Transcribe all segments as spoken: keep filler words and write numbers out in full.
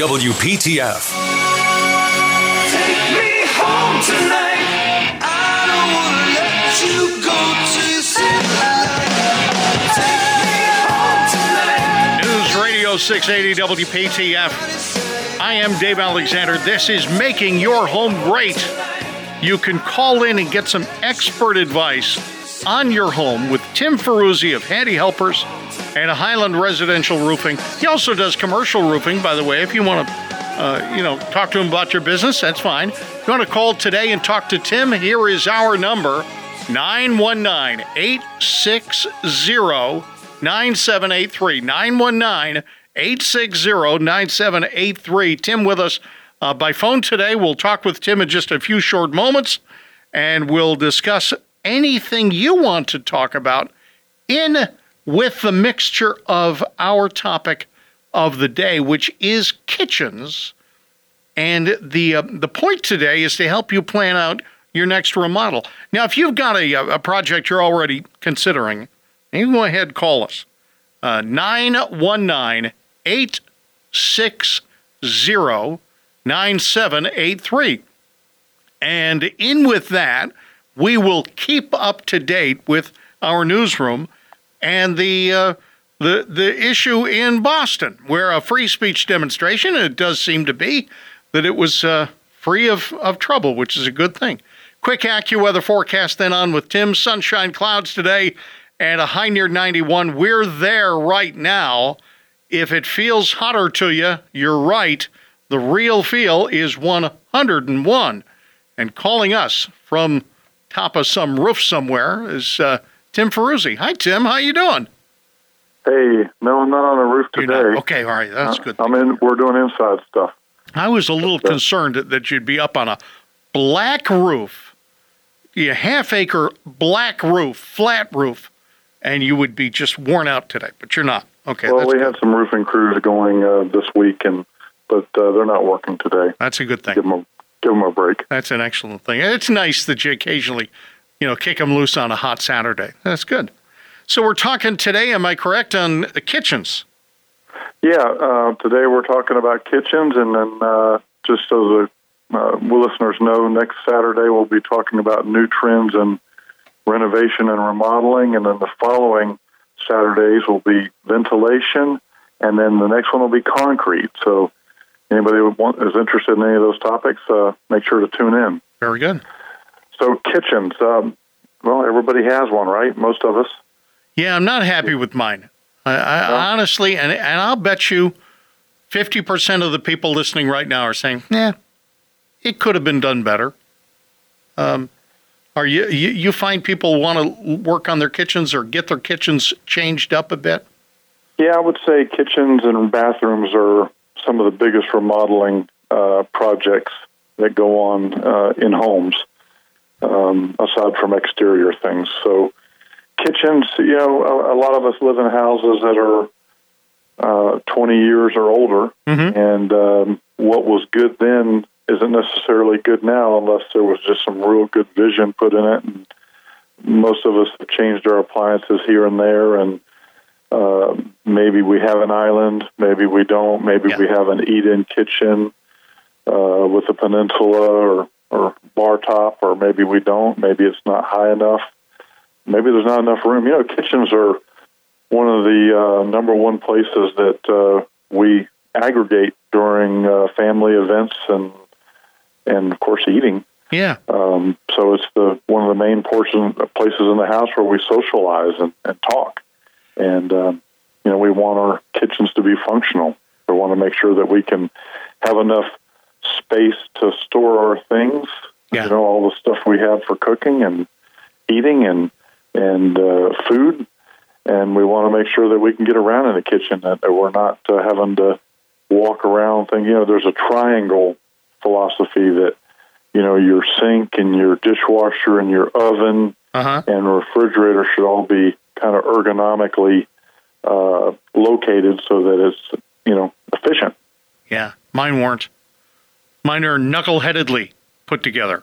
W P T F. Take me home tonight. I don't want to let you go to sleep. Take me home tonight. News Radio six eighty W P T F. I am Dave Alexander. This is Making Your Home Great. You can call in and get some expert advice on your home with Tim Ferruzzi of Handy Helpers and Highland Residential Roofing. He also does commercial roofing, by the way. If you want to, uh, you know, talk to him about your business, that's fine. If you want to call today and talk to Tim, here is our number, nine one nine, eight six zero, nine seven eight three, nine one nine, eight six zero, nine seven eight three. Tim with us uh, by phone today. We'll talk with Tim in just a few short moments, and we'll discuss anything you want to talk about in with the mixture of our topic of the day, which is kitchens. And the uh, the point today is to help you plan out your next remodel. Now, if you've got a, a project you're already considering, you can go ahead and call us. Uh, nine one nine, eight six zero, nine seven eight three. And in with that, we will keep up to date with our newsroom and the uh, the the issue in Boston, where a free speech demonstration, and it does seem to be that it was uh, free of, of trouble, which is a good thing. Quick AccuWeather forecast then on with Tim. Sunshine, clouds today, and a high near ninety-one. We're there right now. If it feels hotter to you, you're right. The real feel is one hundred one. And calling us from top of some roof somewhere is Uh, Tim Ferruzzi. Hi, Tim. How you doing? Hey, no, I'm not on the roof today. Okay, all right. That's good. I'm in. We're doing inside stuff. I was a little concerned that you'd be up on a black roof, a half-acre black roof, flat roof, and you would be just worn out today, but you're not. Okay. Well, we had some roofing crews going uh, this week, and but uh, they're not working today. That's a good thing. Give them a, give them a break. That's an excellent thing. It's nice that you occasionally, you know, kick them loose on a hot Saturday. That's good. So we're talking today, am I correct, on kitchens? Yeah, uh, today we're talking about kitchens, and then uh, just so the uh, listeners know, next Saturday we'll be talking about new trends in renovation and remodeling, and then the following Saturdays will be ventilation, and then the next one will be concrete. So anybody who want, is interested in any of those topics, uh, make sure to tune in. Very good. So kitchens, um, well, everybody has one, right? Most of us. Yeah, I'm not happy with mine. I, I no. honestly, and and I'll bet you fifty percent of the people listening right now are saying, yeah, it could have been done better. Um, are you, you, you find people want to work on their kitchens or get their kitchens changed up a bit? Yeah, I would say kitchens and bathrooms are some of the biggest remodeling uh, projects that go on uh, in homes. Um, aside from exterior things. So kitchens, you know, a, a lot of us live in houses that are uh, twenty years or older, mm-hmm. and um, what was good then isn't necessarily good now unless there was just some real good vision put in it. And most of us have changed our appliances here and there, and uh, maybe we have an island, maybe we don't, maybe yeah. we have an eat-in kitchen uh, with a peninsula or or bar top, or maybe we don't, maybe it's not high enough, maybe there's not enough room. You know, kitchens are one of the uh, number one places that uh, we aggregate during uh, family events and, and of course, eating. Yeah. Um, so it's the one of the main portion, places in the house where we socialize and, and talk. And, um, you know, we want our kitchens to be functional. We want to make sure that we can have enough space to store our things, yeah. you know, all the stuff we have for cooking and eating and and uh, food, and we want to make sure that we can get around in the kitchen, that, that we're not uh, having to walk around thinking, you know, there's a triangle philosophy that, you know, your sink and your dishwasher and your oven uh-huh. and refrigerator should all be kind of ergonomically uh, located so that it's, you know, efficient. Yeah, mine weren't. Mine are knuckle-headedly put together.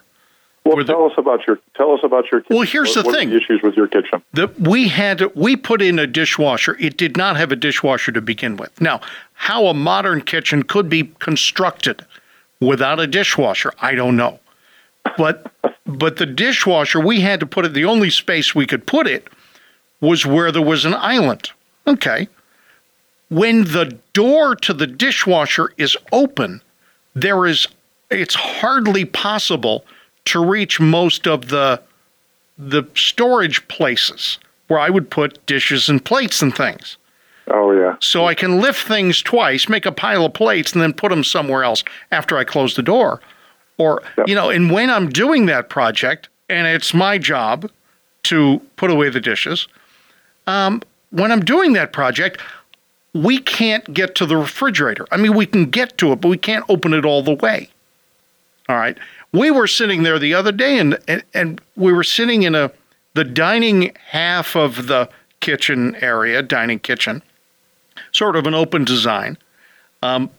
Well, tell the, us about your tell us about your kitchen. Well, here's what, the what thing: the issues with your kitchen. The, we had we put in a dishwasher. It did not have a dishwasher to begin with. Now, how a modern kitchen could be constructed without a dishwasher, I don't know. But but the dishwasher, we had to put it. The only space we could put it was where there was an island. Okay, when the door to the dishwasher is open, there is it's hardly possible to reach most of the the storage places where I would put dishes and plates and things. Oh, yeah. So I can lift things twice, make a pile of plates, and then put them somewhere else after I close the door. Or, yep. you know, and when I'm doing that project, and it's my job to put away the dishes, um, when I'm doing that project, we can't get to the refrigerator. I mean, we can get to it, but we can't open it all the way. All right. We were sitting there the other day, and, and, and we were sitting in a the dining half of the kitchen area, dining kitchen, sort of an open design. Um,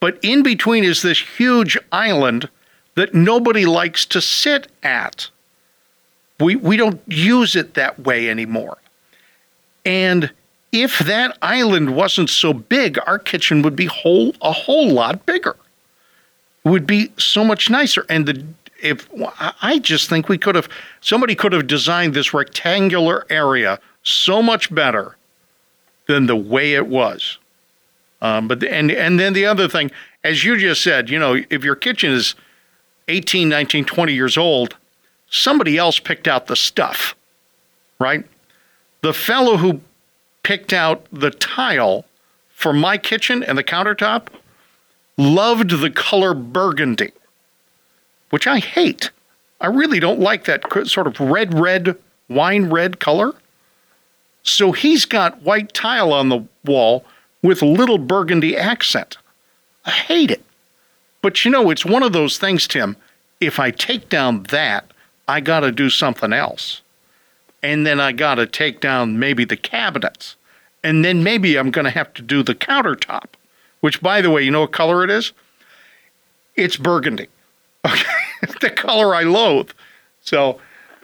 but in between is this huge island that nobody likes to sit at. We we don't use it that way anymore. And if that island wasn't so big, our kitchen would be whole a whole lot bigger. Would be so much nicer. And the if I just think we could have, somebody could have designed this rectangular area so much better than the way it was. Um, but and and then the other thing, as you just said, you know, if your kitchen is eighteen, nineteen, twenty years old, somebody else picked out the stuff, right? The fellow who picked out the tile for my kitchen and the countertop loved the color burgundy, which I hate. I really don't like that sort of red, red, wine red color. So he's got white tile on the wall with little burgundy accent. I hate it. But you know, it's one of those things, Tim, if I take down that, I got to do something else. And then I got to take down maybe the cabinets. And then maybe I'm going to have to do the countertop. Which, by the way, you know what color it is? It's burgundy. Okay, the color I loathe. So,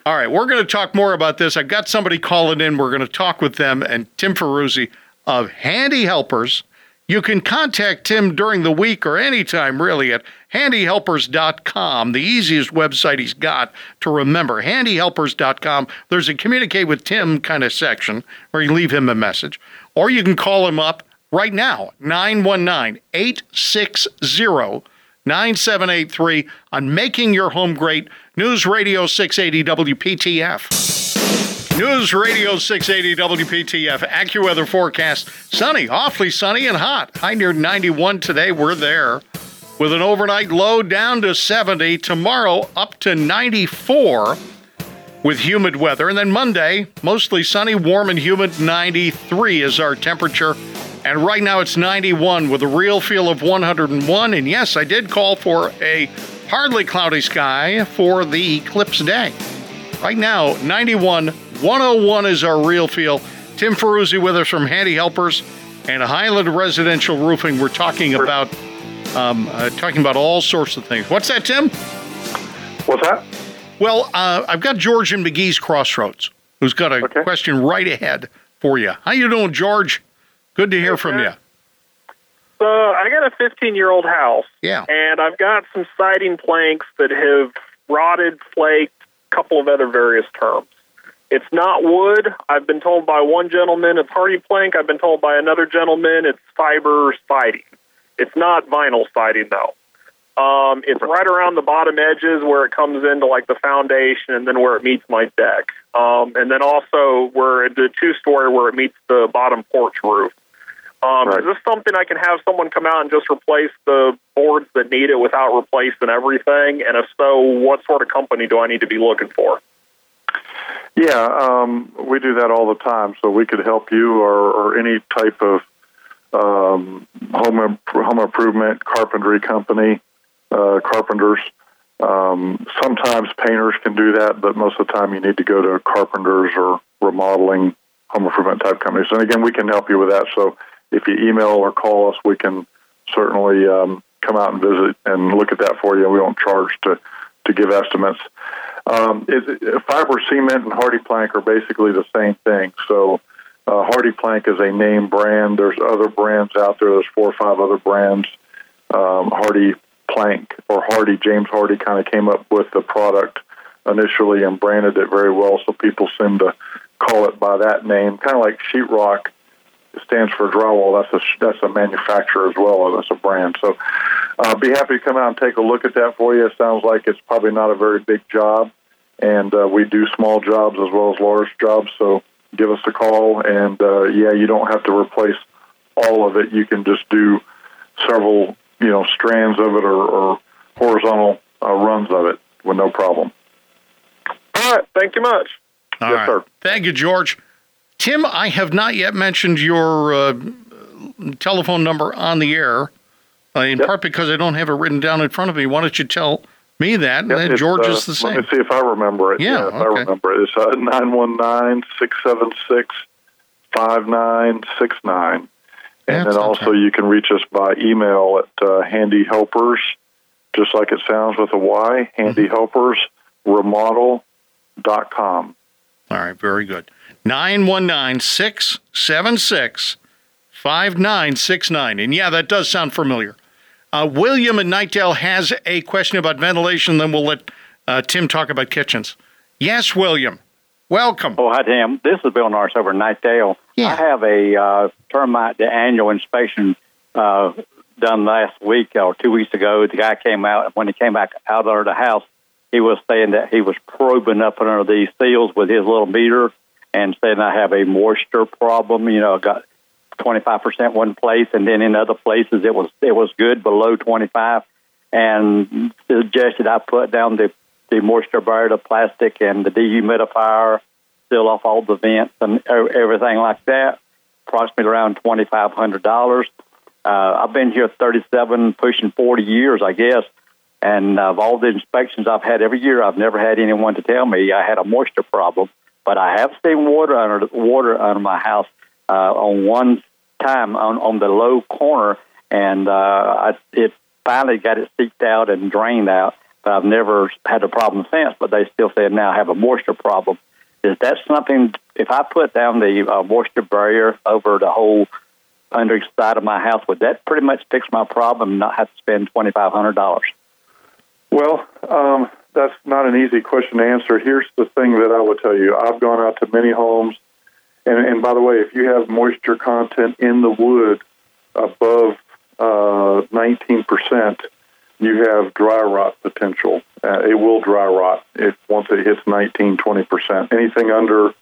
all right, we're going to talk more about this. I've got somebody calling in. We're going to talk with them and Tim Ferruzzi of Handy Helpers. You can contact Tim during the week or anytime, really, at handy helpers dot com, the easiest website he's got to remember, handy helpers dot com. There's a communicate with Tim kind of section where you leave him a message, or you can call him up right now, nine one nine, eight six zero, nine seven eight three on Making Your Home Great, News Radio six eighty W P T F. News Radio six eighty W P T F, AccuWeather forecast, sunny, awfully sunny and hot. High near ninety-one today, we're there. With an overnight low down to seventy, tomorrow up to ninety-four with humid weather. And then Monday, mostly sunny, warm and humid, ninety-three is our temperature. And right now it's ninety-one with a real feel of one hundred one. And yes, I did call for a hardly cloudy sky for the eclipse day. Right now, ninety-one, one oh one is our real feel. Tim Ferruzzi with us from Handy Helpers and Highland Residential Roofing. We're talking about um, uh, talking about all sorts of things. What's that, Tim? What's that? Well, uh, I've got George in McGee's Crossroads, who's got a okay. question right ahead for you. How you doing, George? Good to hear from you. So I got a fifteen-year-old house, yeah, and I've got some siding planks that have rotted, flaked, a couple of other various terms. It's not wood. I've been told by one gentleman it's Hardie Plank. I've been told by another gentleman it's fiber siding. It's not vinyl siding, though. Um, it's right around the bottom edges where it comes into, like, the foundation and then where it meets my deck. Um, and then also where the two-story where it meets the bottom porch roof. Um, right. Is this something I can have someone come out and just replace the boards that need it without replacing everything? And if so, what sort of company do I need to be looking for? Yeah, um, we do that all the time, so we could help you or, or any type of um, home imp- home improvement, carpentry company, uh, carpenters. Um, sometimes painters can do that, but most of the time you need to go to carpenters or remodeling home improvement type companies. And again, we can help you with that, so if you email or call us, we can certainly um, come out and visit and look at that for you. We don't charge to, to give estimates. Um, it, fiber cement and Hardie Plank are basically the same thing. So uh, Hardie Plank is a name brand. There's other brands out there. There's four or five other brands. Um, Hardie Plank or Hardie, James Hardie kind of came up with the product initially and branded it very well, so people seem to call it by that name. Kind of like Sheetrock stands for drywall. That's a that's a manufacturer as well, and that's a brand. So uh, be happy to come out and take a look at that for you. It sounds like it's probably not a very big job, and uh, we do small jobs as well as large jobs, so give us a call, and uh, yeah, you don't have to replace all of it. You can just do several, you know, strands of it or, or horizontal uh, runs of it with no problem. All right. Thank you much. All yes, right. sir. Thank you, George. Tim, I have not yet mentioned your uh, telephone number on the air, uh, in yep. part because I don't have it written down in front of me. Why don't you tell me that, and yep, then George uh, is the same. Let me see if I remember it. Yeah, yeah if okay. I remember it. It's uh, nine one nine, six seven six, five nine six nine. And That's then also okay. you can reach us by email at uh, Handy Helpers, just like it sounds with a Y, Handy mm-hmm. Helpers, remodel dot com. All right, very good. nine one nine, six seven six, five nine six nine. And yeah, that does sound familiar. Uh, William in Nightdale has a question about ventilation, then we'll let uh, Tim talk about kitchens. Yes, William. Welcome. Oh, hi, Tim. This is Bill Norris over in Nightdale. Yeah. I have a uh, termite the annual inspection uh, done last week or two weeks ago. The guy came out. When he came back out of the house, he was saying that he was probing up under these seals with his little meter and saying, I have a moisture problem. You know, I got twenty-five percent one place, and then in other places it was it was good, below twenty-five, and suggested I put down the, the moisture barrier, the plastic, and the dehumidifier, seal off all the vents and everything like that, approximately around twenty-five hundred dollars. Uh, I've been here thirty-seven, pushing forty years, I guess. And of all the inspections I've had every year, I've never had anyone to tell me I had a moisture problem. But I have seen water under water under my house uh, on one time on, on the low corner, and uh, I, it finally got it seeped out and drained out. But I've never had a problem since. But they still say now I have a moisture problem. Is that something? If I put down the uh, moisture barrier over the whole underside of my house, would that pretty much fix my problem and not have to spend twenty five hundred dollars? Well, um, that's not an easy question to answer. Here's the thing that I would tell you. I've gone out to many homes, and, and by the way, if you have moisture content in the wood above uh, nineteen percent, you have dry rot potential. Uh, it will dry rot if once it hits nineteen, twenty percent. Anything under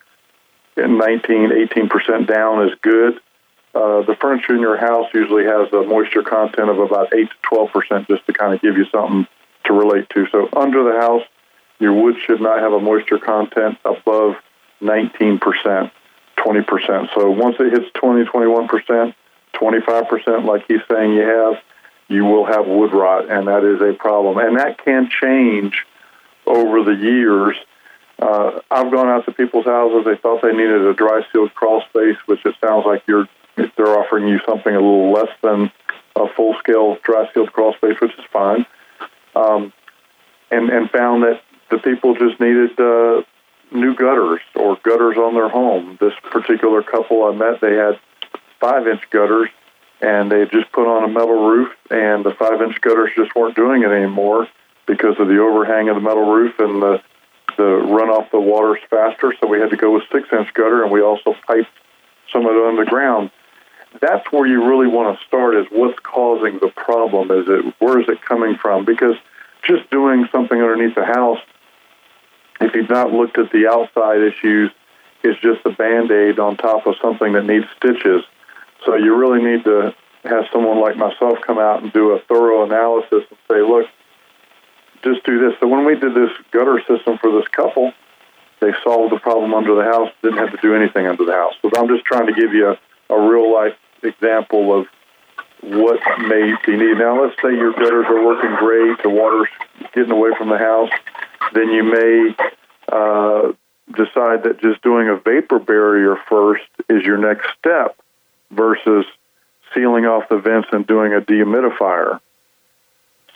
nineteen, eighteen percent down is good. Uh, the furniture in your house usually has a moisture content of about eight to twelve percent, just to kind of give you something to relate to. So under the house, your wood should not have a moisture content above nineteen percent, twenty percent. So once it hits twenty, twenty-one percent, twenty-five percent, like he's saying you have, you will have wood rot, and that is a problem. And that can change over the years. Uh, I've gone out to people's houses. They thought they needed a dry sealed crawl space, which it sounds like you're they're offering you something a little less than a full-scale dry sealed crawl space, which is fine. Um, and, and found that the people just needed uh, new gutters or gutters on their home. This particular couple I met, they had five-inch gutters, and they just put on a metal roof, and the five-inch gutters just weren't doing it anymore because of the overhang of the metal roof and the, the runoff, the water's faster, so we had to go with six-inch gutter, and we also piped some of it underground. That's where you really want to start is what's causing the problem. Is it where is it coming from? Because just doing something underneath the house, if you've not looked at the outside issues, is just a Band-Aid on top of something that needs stitches. So you really need to have someone like myself come out and do a thorough analysis and say, look, just do this. So when we did this gutter system for this couple, they solved the problem under the house, didn't have to do anything under the house. So I'm just trying to give you a a real-life example of what may be needed. Now, let's say your gutters are working great, the water's getting away from the house, then you may uh, decide that just doing a vapor barrier first is your next step versus sealing off the vents and doing a dehumidifier.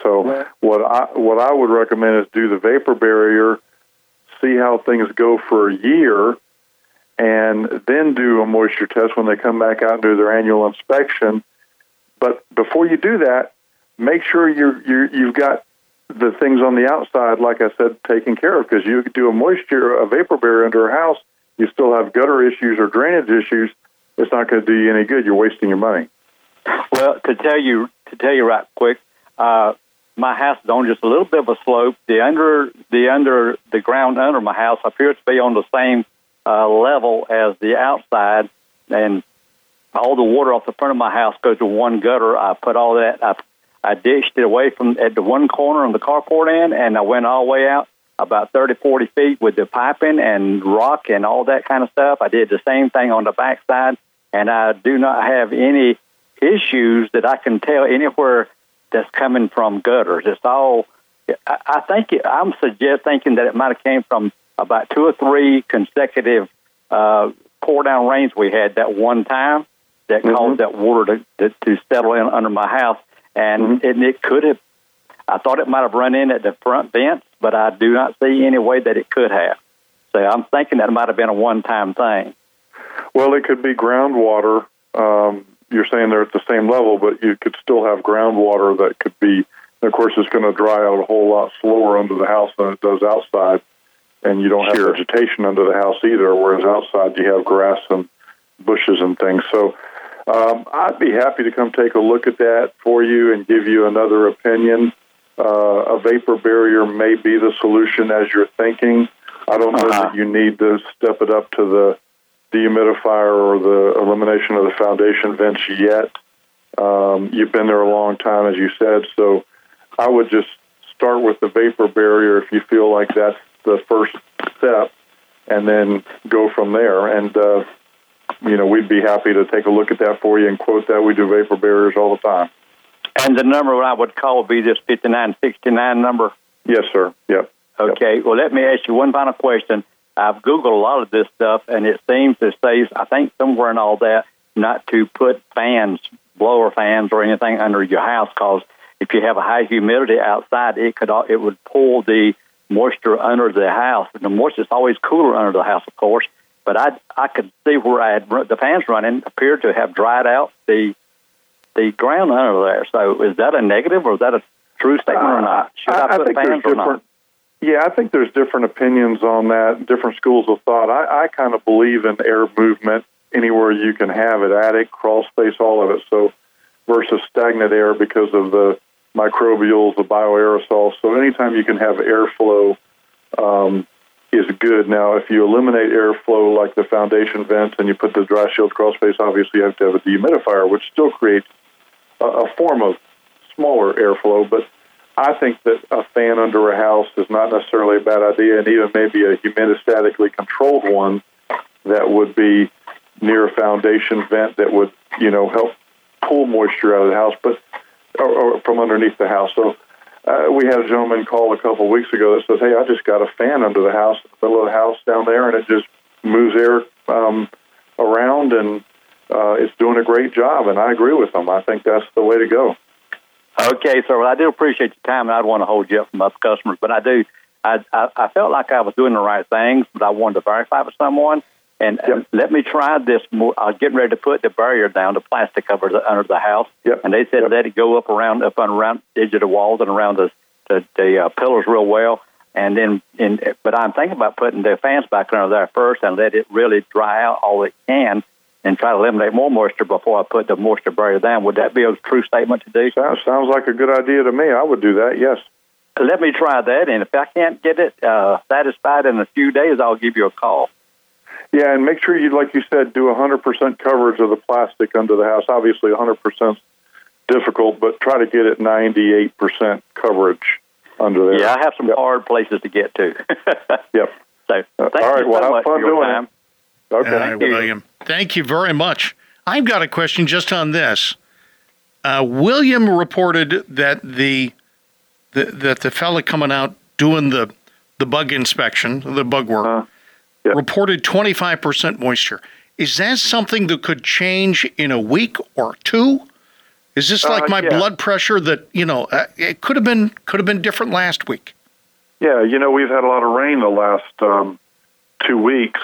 So what I, what I would recommend is do the vapor barrier, see how things go for a year, and then do a moisture test when they come back out and do their annual inspection. But before you do that, make sure you're, you're, you've got the things on the outside, like I said, taken care of, because you do a moisture, a vapor barrier under a house, you still have gutter issues or drainage issues, it's not going to do you any good. You're wasting your money. Well, to tell you to tell you right quick, uh, my house is on just a little bit of a slope. The under the under the ground under my house appears to be on the same uh, level as the outside, and all the water off the front of my house goes to one gutter. I put all that I I ditched it away from at the one corner on the carport end, and I went all the way out about thirty, forty feet with the piping and rock and all that kind of stuff. I did the same thing on the backside, and I do not have any issues that I can tell anywhere that's coming from gutters. It's all, I, I think, it, I'm suggest thinking that it might have came from about two or three consecutive uh, pour-down rains we had that one time that mm-hmm. caused that water to, to, to settle in under my house, and mm-hmm. it, it could have, I thought it might have run in at the front vents, but I do not see any way that it could have. So I'm thinking that it might have been a one-time thing. Well, it could be groundwater. Um, you're saying they're at the same level, but you could still have groundwater that could be, of course, it's going to dry out a whole lot slower under the house than it does outside, and you don't have sure. vegetation under the house either, whereas outside you have grass and bushes and things. So um, I'd be happy to come take a look at that for you and give you another opinion. Uh, a vapor barrier may be the solution as you're thinking. I don't know uh-huh. that you need to step it up to the dehumidifier or the elimination of the foundation vents yet. Um, you've been there a long time, as you said, so I would just start with the vapor barrier if you feel like that's the first step, and then go from there. And, uh, you know, we'd be happy to take a look at that for you and quote that. We do vapor barriers all the time. And the number I would call would be this fifty-nine sixty-nine number? Yes, sir. Yep. Okay. Yep. Well, let me ask you one final question. I've Googled a lot of this stuff, and it seems to say, I think somewhere in all that, not to put fans, blower fans or anything under your house, because if you have a high humidity outside, it could it would pull the moisture under the house. The moisture is always cooler under the house, of course, but I, I could see where I had the fans running appeared to have dried out the the ground under there. So is that a negative, or is that a true statement or not? Should I, I put fans or not? Yeah, I think there's different opinions on that, different schools of thought. I, I kind of believe in air movement anywhere you can have it, attic, crawl space, all of it, so versus stagnant air because of the microbials, the bioaerosols. So anytime you can have airflow um, is good. Now, if you eliminate airflow like the foundation vents and you put the dry shield crawl space, obviously you have to have a dehumidifier, which still creates a form of smaller airflow, but I think that a fan under a house is not necessarily a bad idea, and even maybe a humidistatically controlled one that would be near a foundation vent that would, you know, help pull moisture out of the house, but or, or from underneath the house. So uh, we had a gentleman call a couple of weeks ago that says, "Hey, I just got a fan under the house, in the middle of the house down there, and it just moves air um, around and." Uh, it's doing a great job, and I agree with them. I think that's the way to go. Okay, sir. Well, I do appreciate your time, and I don't want to hold you up from other customers, but I do. I, I, I felt like I was doing the right things, but I wanted to verify with someone, and yep. uh, let me try this. More. I was getting ready to put the barrier down, the plastic cover the, under the house, yep. and they said yep. let it go up around up and around the edge of the walls and around the, the, the uh, pillars real well. And then, in, but I'm thinking about putting the fans back under there first and let it really dry out all it can, and try to eliminate more moisture before I put the moisture barrier down. Would that be a true statement to do? Sounds, sounds like a good idea to me. I would do that, yes. Let me try that, and if I can't get it uh, satisfied in a few days, I'll give you a call. Yeah, and make sure you, like you said, do one hundred percent coverage of the plastic under the house. Obviously, one hundred percent is difficult, but try to get it ninety-eight percent coverage under there. Yeah, I have some yep. hard places to get to. yep. So, thank uh, all right, you well, so much for your time. It. Okay. All right, William. Thank you very much. I've got a question just on this. Uh, William reported that the, the that the fella coming out doing the the bug inspection, the bug work, uh, yeah. reported twenty-five percent moisture. Is that something that could change in a week or two? Is this like uh, my yeah. blood pressure that, you know, uh, it could have been could have been different last week? Yeah, you know, we've had a lot of rain the last um, two weeks,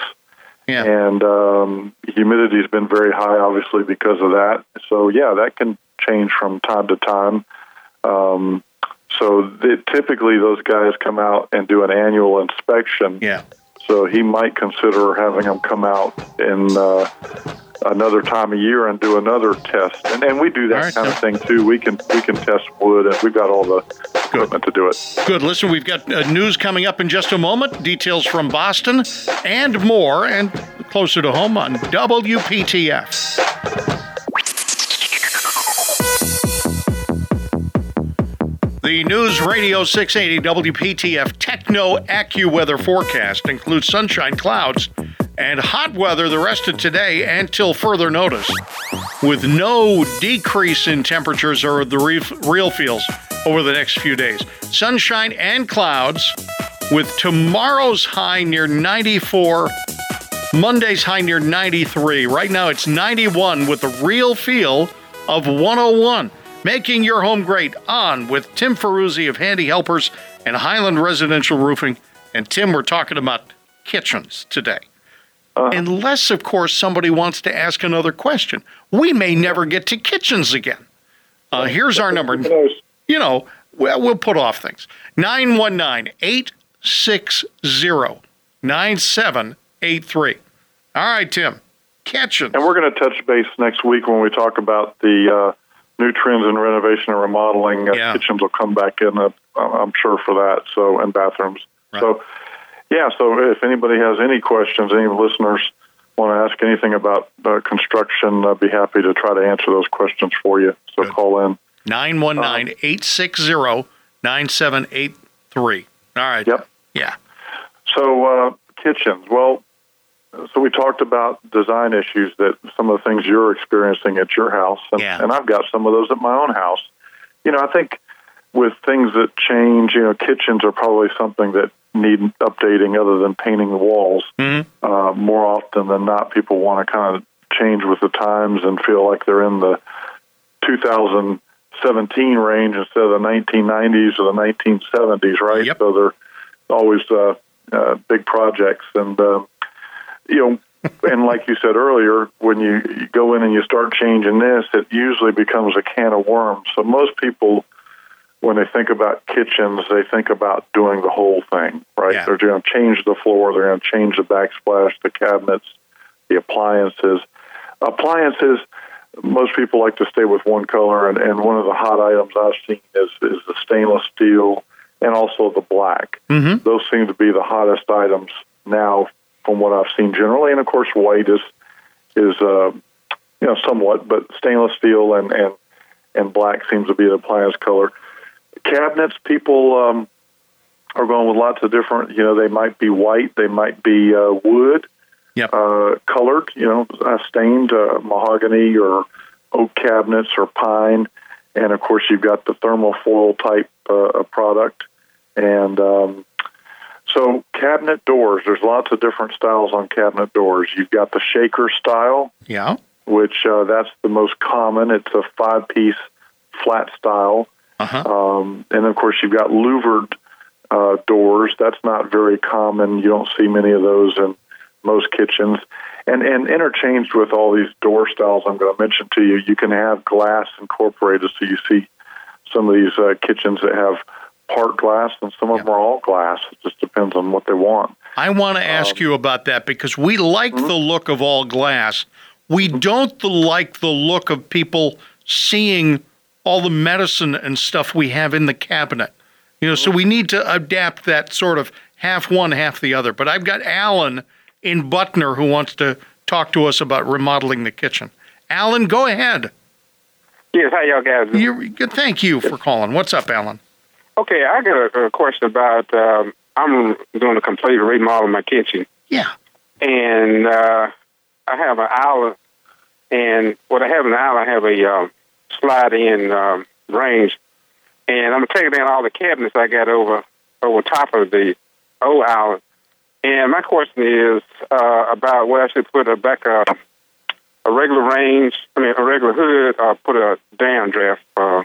yeah. and um, humidity's been very high, obviously, because of that. So, yeah, that can change from time to time. Um, so they, typically those guys come out and do an annual inspection. Yeah. So he might consider having them come out in uh, another time of year and do another test. And, and we do that right, kind no. of thing, too. We can we can test wood, and we've got all the equipment Good. to do it. Good. Listen, we've got uh, news coming up in just a moment, details from Boston and more, and closer to home on W P T F. The News Radio six eighty W P T F Techno AccuWeather forecast includes sunshine, clouds, and hot weather the rest of today and till further notice, with no decrease in temperatures or the real feels over the next few days. Sunshine and clouds, with tomorrow's high near ninety-four, Monday's high near ninety-three. Right now it's ninety-one with the real feel of one oh one. Making your home great on with Tim Ferruzzi of Handy Helpers and Highland Residential Roofing. And Tim, we're talking about kitchens today. Uh-huh. Unless, of course, somebody wants to ask another question. We may never get to kitchens again. Uh, here's our number. You know, we'll, we'll put off things. nine one nine, eight six zero, nine seven eight three. All right, Tim. Kitchens. And we're going to touch base next week when we talk about the... Uh, new trends in renovation and remodeling. Uh, yeah. Kitchens will come back in, uh, I'm sure, for that, so, and bathrooms. Right. So, yeah, so if anybody has any questions, any listeners want to ask anything about uh, construction, I'd be happy to try to answer those questions for you. So Good. Call in. nine one nine, eight six zero, nine seven eight three. All right. Yep. Yeah. So, uh, kitchens. Well, so we talked about design issues, that some of the things you're experiencing at your house, and, yeah. and I've got some of those at my own house. You know, I think with things that change, you know, kitchens are probably something that need updating other than painting the walls. Mm-hmm. Uh, more often than not, people want to kind of change with the times and feel like they're in the two thousand seventeen range instead of the nineteen nineties or the nineteen seventies, right? Yep. So they're always uh, uh, big projects, and... Uh, You know, and like you said earlier, when you, you go in and you start changing this, it usually becomes a can of worms. So most people, when they think about kitchens, they think about doing the whole thing, right? Yeah. They're going to change the floor. They're going to change the backsplash, the cabinets, the appliances. Appliances, most people like to stay with one color, and, and one of the hot items I've seen is, is the stainless steel and also the black. Mm-hmm. Those seem to be the hottest items now, from what I've seen generally. And, of course, white is, is uh, you know, somewhat, but stainless steel and, and, and black seems to be the appliance color. Cabinets, people um, are going with lots of different, you know, they might be white, they might be uh, wood, yep. uh, colored, you know, stained uh, mahogany or oak cabinets or pine. And, of course, you've got the thermofoil type uh, product. And... Um, So cabinet doors, there's lots of different styles on cabinet doors. You've got the shaker style, yeah, which uh, that's the most common. It's a five-piece flat style. Uh-huh. Um, and, of course, you've got louvered uh, doors. That's not very common. You don't see many of those in most kitchens. And, and interchanged with all these door styles I'm going to mention to you, you can have glass incorporated. So you see some of these uh, kitchens that have part glass, and some of yep. them are all glass. It just depends on what they want. I want to ask um, you about that, because we like mm-hmm. the look of all glass. We mm-hmm. don't like the look of people seeing all the medicine and stuff we have in the cabinet. You know, mm-hmm. so we need to adapt that sort of half one, half the other. But I've got Alan in Butner who wants to talk to us about remodeling the kitchen. Alan, go ahead. Yes, how y'all guys? You're, thank you for calling. What's up, Alan? Okay, I got a, a question about, um, I'm doing a complete remodel of my kitchen. Yeah. And uh, I have an island, and what I have in the island, I have a um, slide-in um, range, and I'm taking down all the cabinets I got over over top of the old island. And my question is uh, about where I should put a back uh, a regular range, I mean, a regular hood, or put a downdraft, uh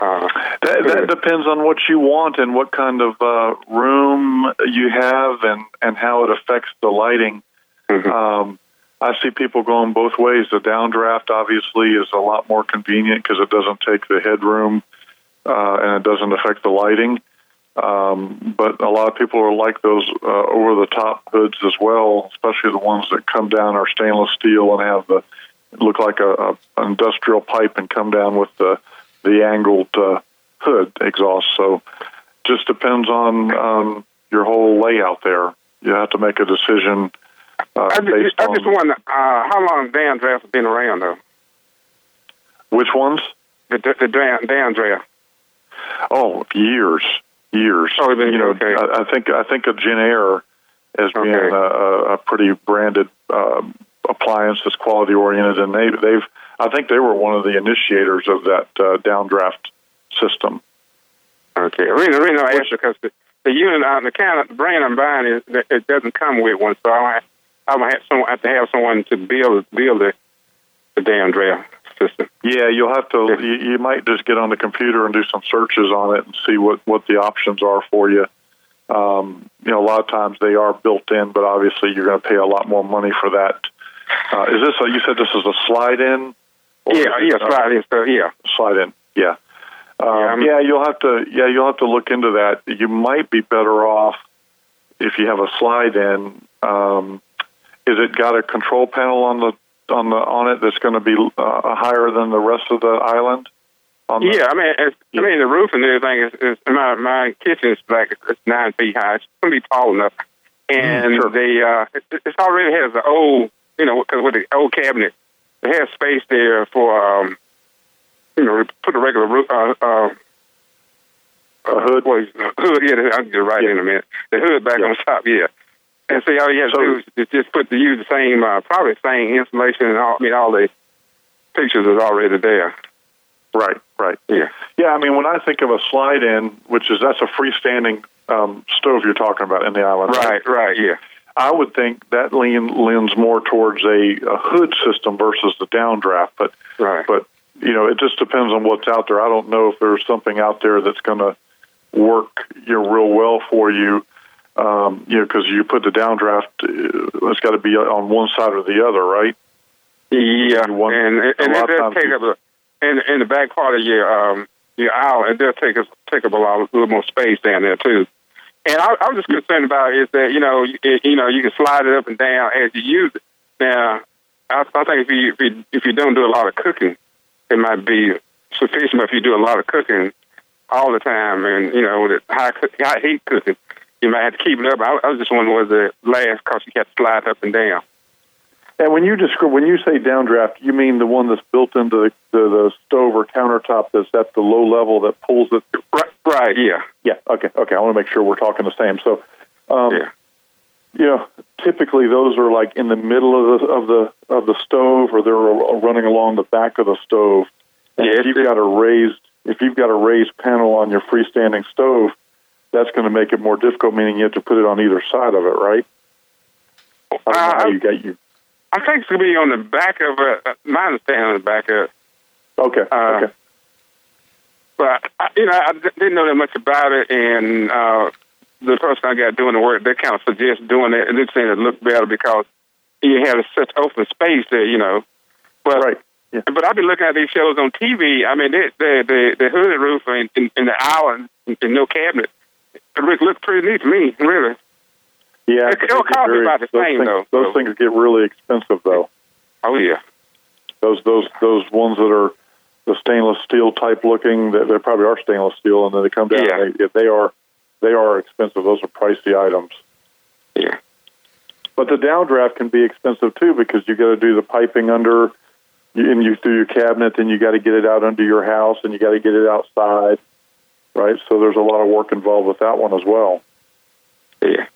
Uh, that, that, that depends on what you want and what kind of uh, room you have and, and how it affects the lighting. Mm-hmm. Um, I see people going both ways. The downdraft, obviously, is a lot more convenient because it doesn't take the headroom uh, and it doesn't affect the lighting. Um, but a lot of people are like those uh, over-the-top hoods as well, especially the ones that come down are stainless steel and have the look like a, a industrial pipe and come down with the the angled uh, hood exhaust. So, just depends on um, your whole layout. There, you have to make a decision. Uh, I just, based I just on, wonder uh, how long downdrafts have been around, though. Which ones? The the, the downdraft. Oh, years. Years, oh, you know, okay. I, I think I think of Jenn-Air as being okay. a, a pretty branded um, appliance that's quality oriented, and they, they've I think they were one of the initiators of that uh, downdraft system. Okay, the reason, the reason I asked you because the, the unit, uh, the kind of the brand I'm buying is it doesn't come with one, so I I would have someone I have to have someone to build build the, the downdraft system. Yeah, you'll have to. You, you might just get on the computer and do some searches on it and see what, what the options are for you. Um, you know, a lot of times they are built in, but obviously you're going to pay a lot more money for that. Uh, is this? A, you said this is a slide in? Yeah, yeah, slide in. So, yeah, slide in. Yeah, um, yeah, I mean, yeah. You'll have to. Yeah, you'll have to look into that. You might be better off if you have a slide in. Um, is it got a control panel on the? on the on it that's going to be uh, higher than the rest of the island? On the, yeah, I mean, it's, yeah. I mean the roof and everything is, is my my kitchen is like it's nine feet high. It's going to be tall enough, and sure. they uh, it, it already has the old you know because with the old cabinet, it has space there for um, you know put a regular roof uh, uh, a hood. Well, hood. Yeah, I'll get right yeah. in a minute. The hood back yeah. on top. Yeah. And see, all you have so, to do is just put the use the same, uh, probably the same insulation, and all, I mean, all the pictures is already there. Right, right. Yeah. Yeah, I mean, when I think of a slide in, which is, that's a freestanding um, stove you're talking about in the island. Right, right, right yeah. I would think that lean, leans more towards a, a hood system versus the downdraft, but, right. but, you know, it just depends on what's out there. I don't know if there's something out there that's going to work you know, real well for you. Um, you know, because you put the downdraft, it's got to be on one side or the other, right? Yeah, one, and, and, and it does take up, a, in, in the back part of your um, your aisle, it does take, a, take up a lot, a little more space down there, too. And I, I'm just concerned about is that, you know, it, you know, you can slide it up and down as you use it. Now, I, I think if you, if you if you don't do a lot of cooking, it might be sufficient, but if you do a lot of cooking all the time and, you know, with high, high heat cooking, you might have to keep it up. I, I was just wondering, was it last because you kept slide up and down? And when you describe, when you say downdraft, you mean the one that's built into the, the, the stove or countertop that's at the low level that pulls it? Right, right, yeah. Yeah, okay, okay. I want to make sure we're talking the same. So, um, yeah. you know, typically those are like in the middle of the of the, of the stove, or they're running along the back of the stove. And yeah, if you've got a raised, if you've got a raised panel on your freestanding stove, that's going to make it more difficult, meaning you have to put it on either side of it, right? I don't know uh, how you got you. I think it's going to be on the back of it. Uh, my understanding on the back of it. Okay, uh, okay. But, I, you know, I didn't know that much about it, and uh, the person I got doing the work, they kind of suggest doing it, and they're saying it looked better because you had such open space there, you know. But, right. Yeah. But I've been looking at these shows on T V. I mean, the they, they, they hooded roof in, in, in the island, in no cabinet. It looked pretty neat to me, really. Yeah, it, it'll cost me about the same, things, though. Those so. things get really expensive, though. Oh yeah, those those those ones that are the stainless steel type looking, that they, they probably are stainless steel, and then they come down. Yeah. And they, they are they are expensive. Those are pricey items. Yeah, but the downdraft can be expensive too because you got to do the piping under, and you through your cabinet, then you got to get it out under your house, and you got to get it outside. Right, so there's a lot of work involved with that one as well. Yeah.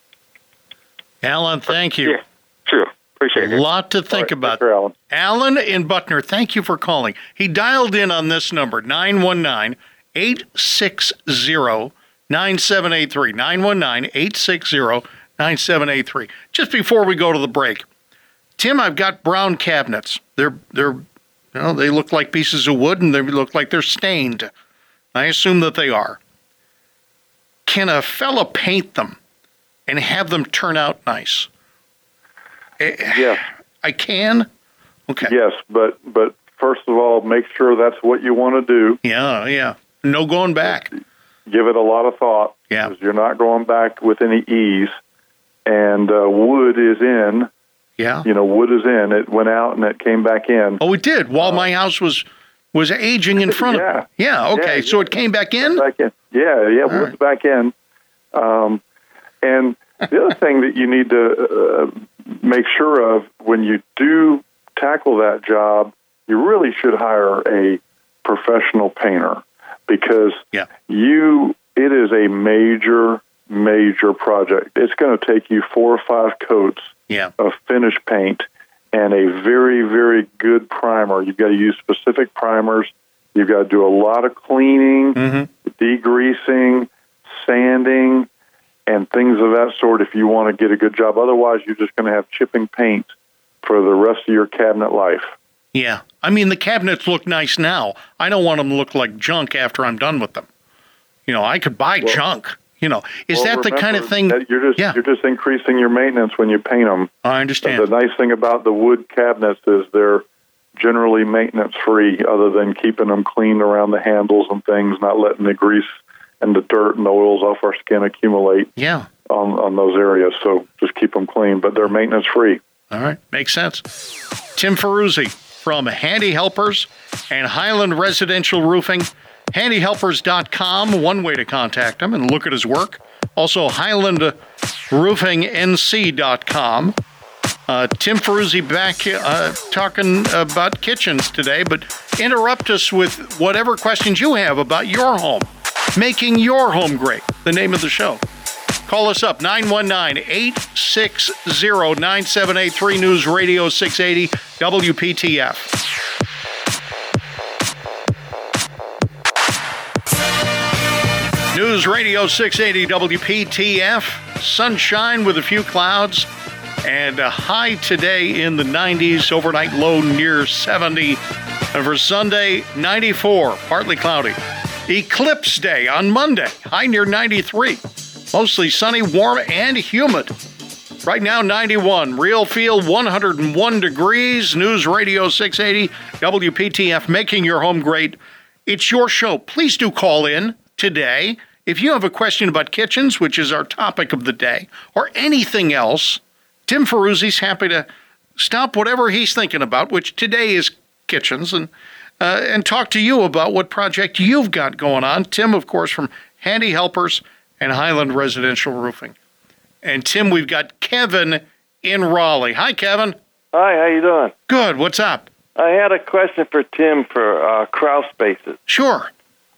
Alan, thank you. Yeah, sure. Appreciate it. A lot to think right, about. Sure, Alan. Alan in Buckner, thank you for calling. He dialed in on this number, nine one nine, eight six zero, nine seven eight three, nine one nine, eight six zero, nine seven eight three. Just before we go to the break, Tim, I've got brown cabinets. They're, they're, you know, they look like pieces of wood, and they look like they're stained. I assume that they are, can a fella paint them and have them turn out nice? Yeah. I can? Okay. Yes, but but first of all, make sure that's what you want to do. Yeah, yeah. No going back. Give it a lot of thought. Yeah. Because you're not going back with any ease. And uh, wood is in. Yeah. You know, wood is in. It went out and it came back in. Oh, it did. While uh, my house was was aging in front yeah. of me. Yeah. Okay. Yeah, so yeah. it came back in? Back in. Yeah, yeah. All wood's right. back in. Um, and the other thing that you need to uh, make sure of when you do tackle that job, you really should hire a professional painter because yeah. you it is a major, major project. It's going to take you four or five coats yeah. of finish paint and a very, very good primer. You've got to use specific primers. You've got to do a lot of cleaning, mm-hmm. degreasing, sanding, and things of that sort if you want to get a good job. Otherwise, you're just going to have chipping paint for the rest of your cabinet life. Yeah. I mean, the cabinets look nice now. I don't want them to look like junk after I'm done with them. You know, I could buy well, junk. You know, is well, that the kind of thing? That you're, just, yeah. you're just increasing your maintenance when you paint them. I understand. And the nice thing about the wood cabinets is they're generally maintenance-free other than keeping them clean around the handles and things, not letting the grease and the dirt and the oils off our skin accumulate yeah. on, on those areas. So just keep them clean, but they're maintenance-free. All right. Makes sense. Tim Ferruzzi from Handy Helpers and Highland Residential Roofing. handy helpers dot com, one way to contact him and look at his work. Also, highland roofing n c dot com. Uh, Tim Ferruzzi back uh, talking about kitchens today, but interrupt us with whatever questions you have about your home. Making Your Home Great, the name of the show. Call us up, nine one nine, eight six zero, nine seven eight three, News Radio six eighty, W P T F. News Radio six eighty, W P T F, sunshine with a few clouds, and a high today in the nineties, overnight low near seventy, and for Sunday, ninety-four, partly cloudy. Eclipse Day on Monday, high near ninety-three. Mostly sunny, warm, and humid. Right now, ninety-one. Real feel, one hundred one degrees. News Radio six eighty, W P T F, making your home great. It's your show. Please do call in today. If you have a question about kitchens, which is our topic of the day, or anything else, Tim Ferruzzi's happy to stop whatever he's thinking about, which today is kitchens, and Uh, and talk to you about what project you've got going on. Tim, of course, from Handy Helpers and Highland Residential Roofing. And, Tim, we've got Kevin in Raleigh. Hi, Kevin. Hi, how you doing? Good. What's up? I had a question for Tim for uh, crowd spaces. Sure.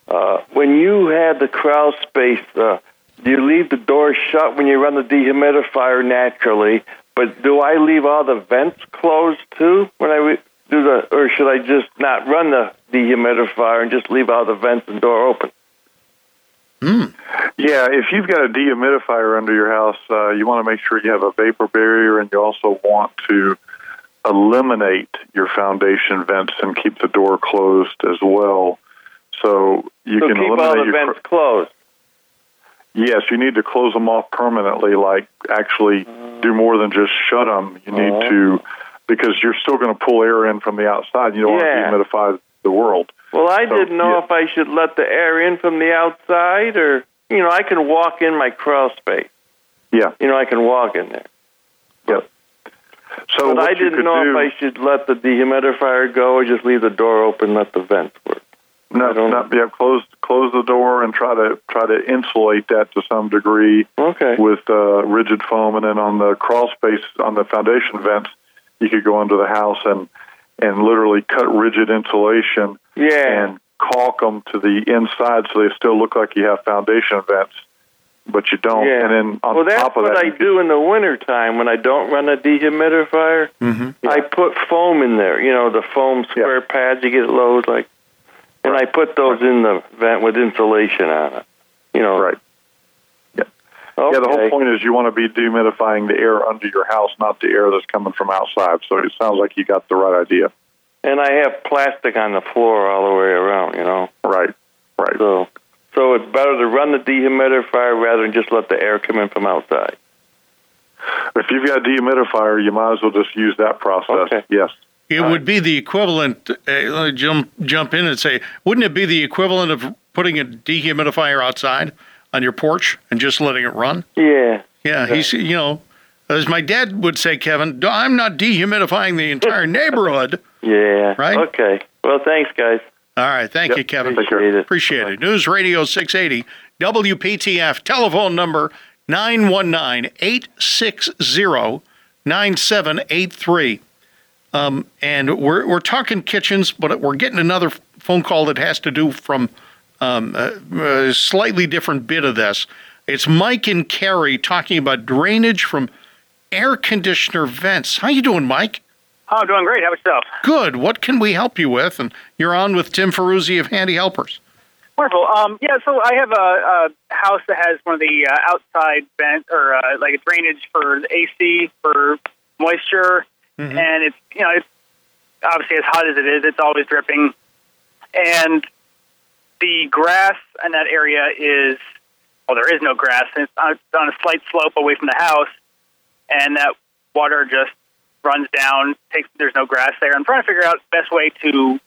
Uh, when you had the crowd space, uh, do you leave the door shut when you run the dehumidifier naturally, but do I leave all the vents closed, too, when I... Re- Do the, or should I just not run the dehumidifier and just leave all the vents and door open? Mm. Yeah, if you've got a dehumidifier under your house, uh, you want to make sure you have a vapor barrier, and you also want to eliminate your foundation vents and keep the door closed as well. So you so can keep eliminate all the vents cr- closed. Yes, you need to close them off permanently. Like actually, mm. do more than just shut them. You need oh. to. Because you're still going to pull air in from the outside. You don't yeah. want to dehumidify the world. Well, I so, didn't know yeah. if I should let the air in from the outside or, you know, I can walk in my crawl space. Yeah. You know, I can walk in there. Yep. So but I didn't know do, if I should let the dehumidifier go or just leave the door open, let the vents work. No, not yeah, close close the door and try to try to insulate that to some degree okay. with uh, rigid foam. And then on the crawl space, on the foundation vents, you could go under the house and, and literally cut rigid insulation yeah. and caulk them to the inside so they still look like you have foundation vents, but you don't. Yeah. And then on well, top of that... Well, that's what I do in the wintertime when I don't run a dehumidifier. Mm-hmm. Yeah. I put foam in there, you know, the foam square yeah. pads you get loads like, and right. I put those right. in the vent with insulation on it, you know. Right. Okay. Yeah, the whole point is you want to be dehumidifying the air under your house, not the air that's coming from outside. So it sounds like you got the right idea. And I have plastic on the floor all the way around, you know. Right. Right. So, so it's better to run the dehumidifier rather than just let the air come in from outside. If you've got a dehumidifier, you might as well just use that process. Okay. Yes. It would be the equivalent, uh, let me jump, jump in and say, wouldn't it be the equivalent of putting a dehumidifier outside on your porch and just letting it run? Yeah. Yeah, he's, you know, as my dad would say, Kevin, I'm not dehumidifying the entire neighborhood. Yeah. Right? Okay. Well, thanks, guys. All right. Thank yep. you, Kevin. Appreciate it. Appreciate it. News Radio six eighty, W P T F, telephone number nine one nine, eight six zero, nine seven eight three. Um, and we're we're talking kitchens, but we're getting another phone call that has to do from um, a, a slightly different bit of this. It's Mike and Carrie talking about drainage from air conditioner vents. How you doing, Mike? Oh, doing great. How about yourself? Good. What can we help you with? And you're on with Tim Ferruzzi of Handy Helpers. Wonderful. Um, yeah, so I have a, a house that has one of the uh, outside vents or uh, like a drainage for the A C for moisture. Mm-hmm. And it's, you know, it's obviously as hot as it is, it's always dripping. And the grass in that area is, well, there is no grass. And it's on, it's on a slight slope away from the house. And that water just runs down. Takes, there's no grass there. I'm trying to figure out the best way to,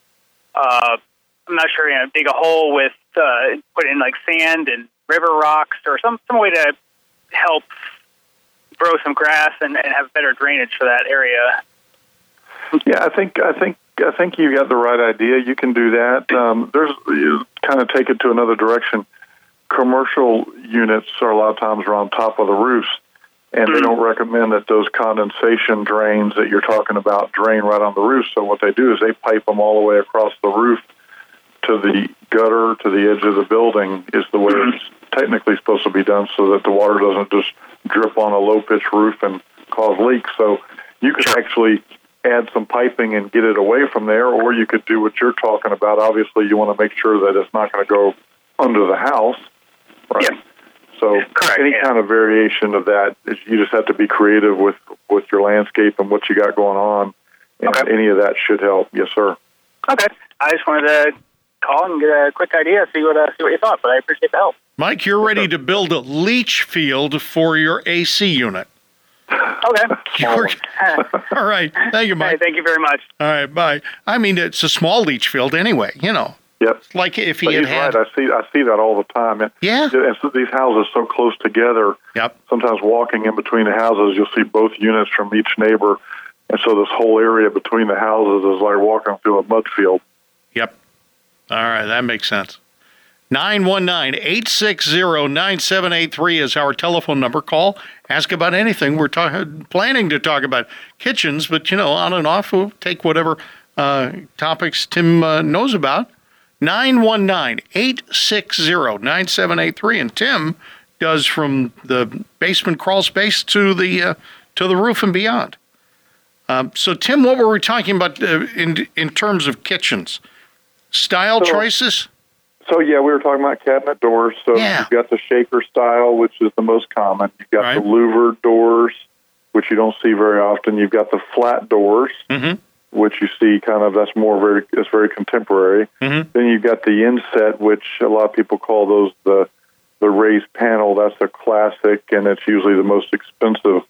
uh, I'm not sure, you know, dig a hole with, uh, put in like sand and river rocks or some, some way to help grow some grass and, and have better drainage for that area. Yeah, I think I think I think you got the right idea. You can do that. Um, there's you kind of take it to another direction. Commercial units are a lot of times are on top of the roofs, and mm-hmm. they don't recommend that those condensation drains that you're talking about drain right on the roof. So what they do is they pipe them all the way across the roof to the gutter to the edge of the building. Is the way mm-hmm. it's technically supposed to be done, so that the water doesn't just drip on a low-pitch roof and cause leaks. So you could actually add some piping and get it away from there, or you could do what you're talking about. Obviously, you want to make sure that it's not going to go under the house, right? Yeah. So Correct, any yeah. kind of variation of that, you just have to be creative with, with your landscape and what you got going on, and okay. any of that should help. Yes, sir. Okay. I just wanted to call and get a quick idea, see what, uh, see what you thought, but I appreciate the help. Mike, you're ready to build a leach field for your A C unit. Okay. You're, all right. Thank you, Mike. Hey, thank you very much. All right. Bye. I mean, it's a small leach field anyway, you know. Yep. Like if he but had he's had... Right. I see, I see that all the time. And yeah. And so these houses so close together, yep. sometimes walking in between the houses, you'll see both units from each neighbor. And so this whole area between the houses is like walking through a mud field. Yep. All right. That makes sense. nine one nine, eight six zero, nine seven eight three is our telephone number. Call, ask about anything. We're talking, planning to talk about kitchens, but, you know, on and off, we'll take whatever uh, topics Tim uh, knows about. nine one nine, eight six zero, nine seven eight three. And Tim does from the basement crawl space to the, uh, to the roof and beyond. Um, so, Tim, what were we talking about uh, in, in terms of kitchens? Style so, choices? So, yeah, we were talking about cabinet doors. So yeah. you've got the shaker style, which is the most common. You've got right. the louvered doors, which you don't see very often. You've got the flat doors, mm-hmm. which you see kind of, that's more very, it's very contemporary. Mm-hmm. Then you've got the inset, which a lot of people call those the the raised panel. That's a classic, and it's usually the most expensive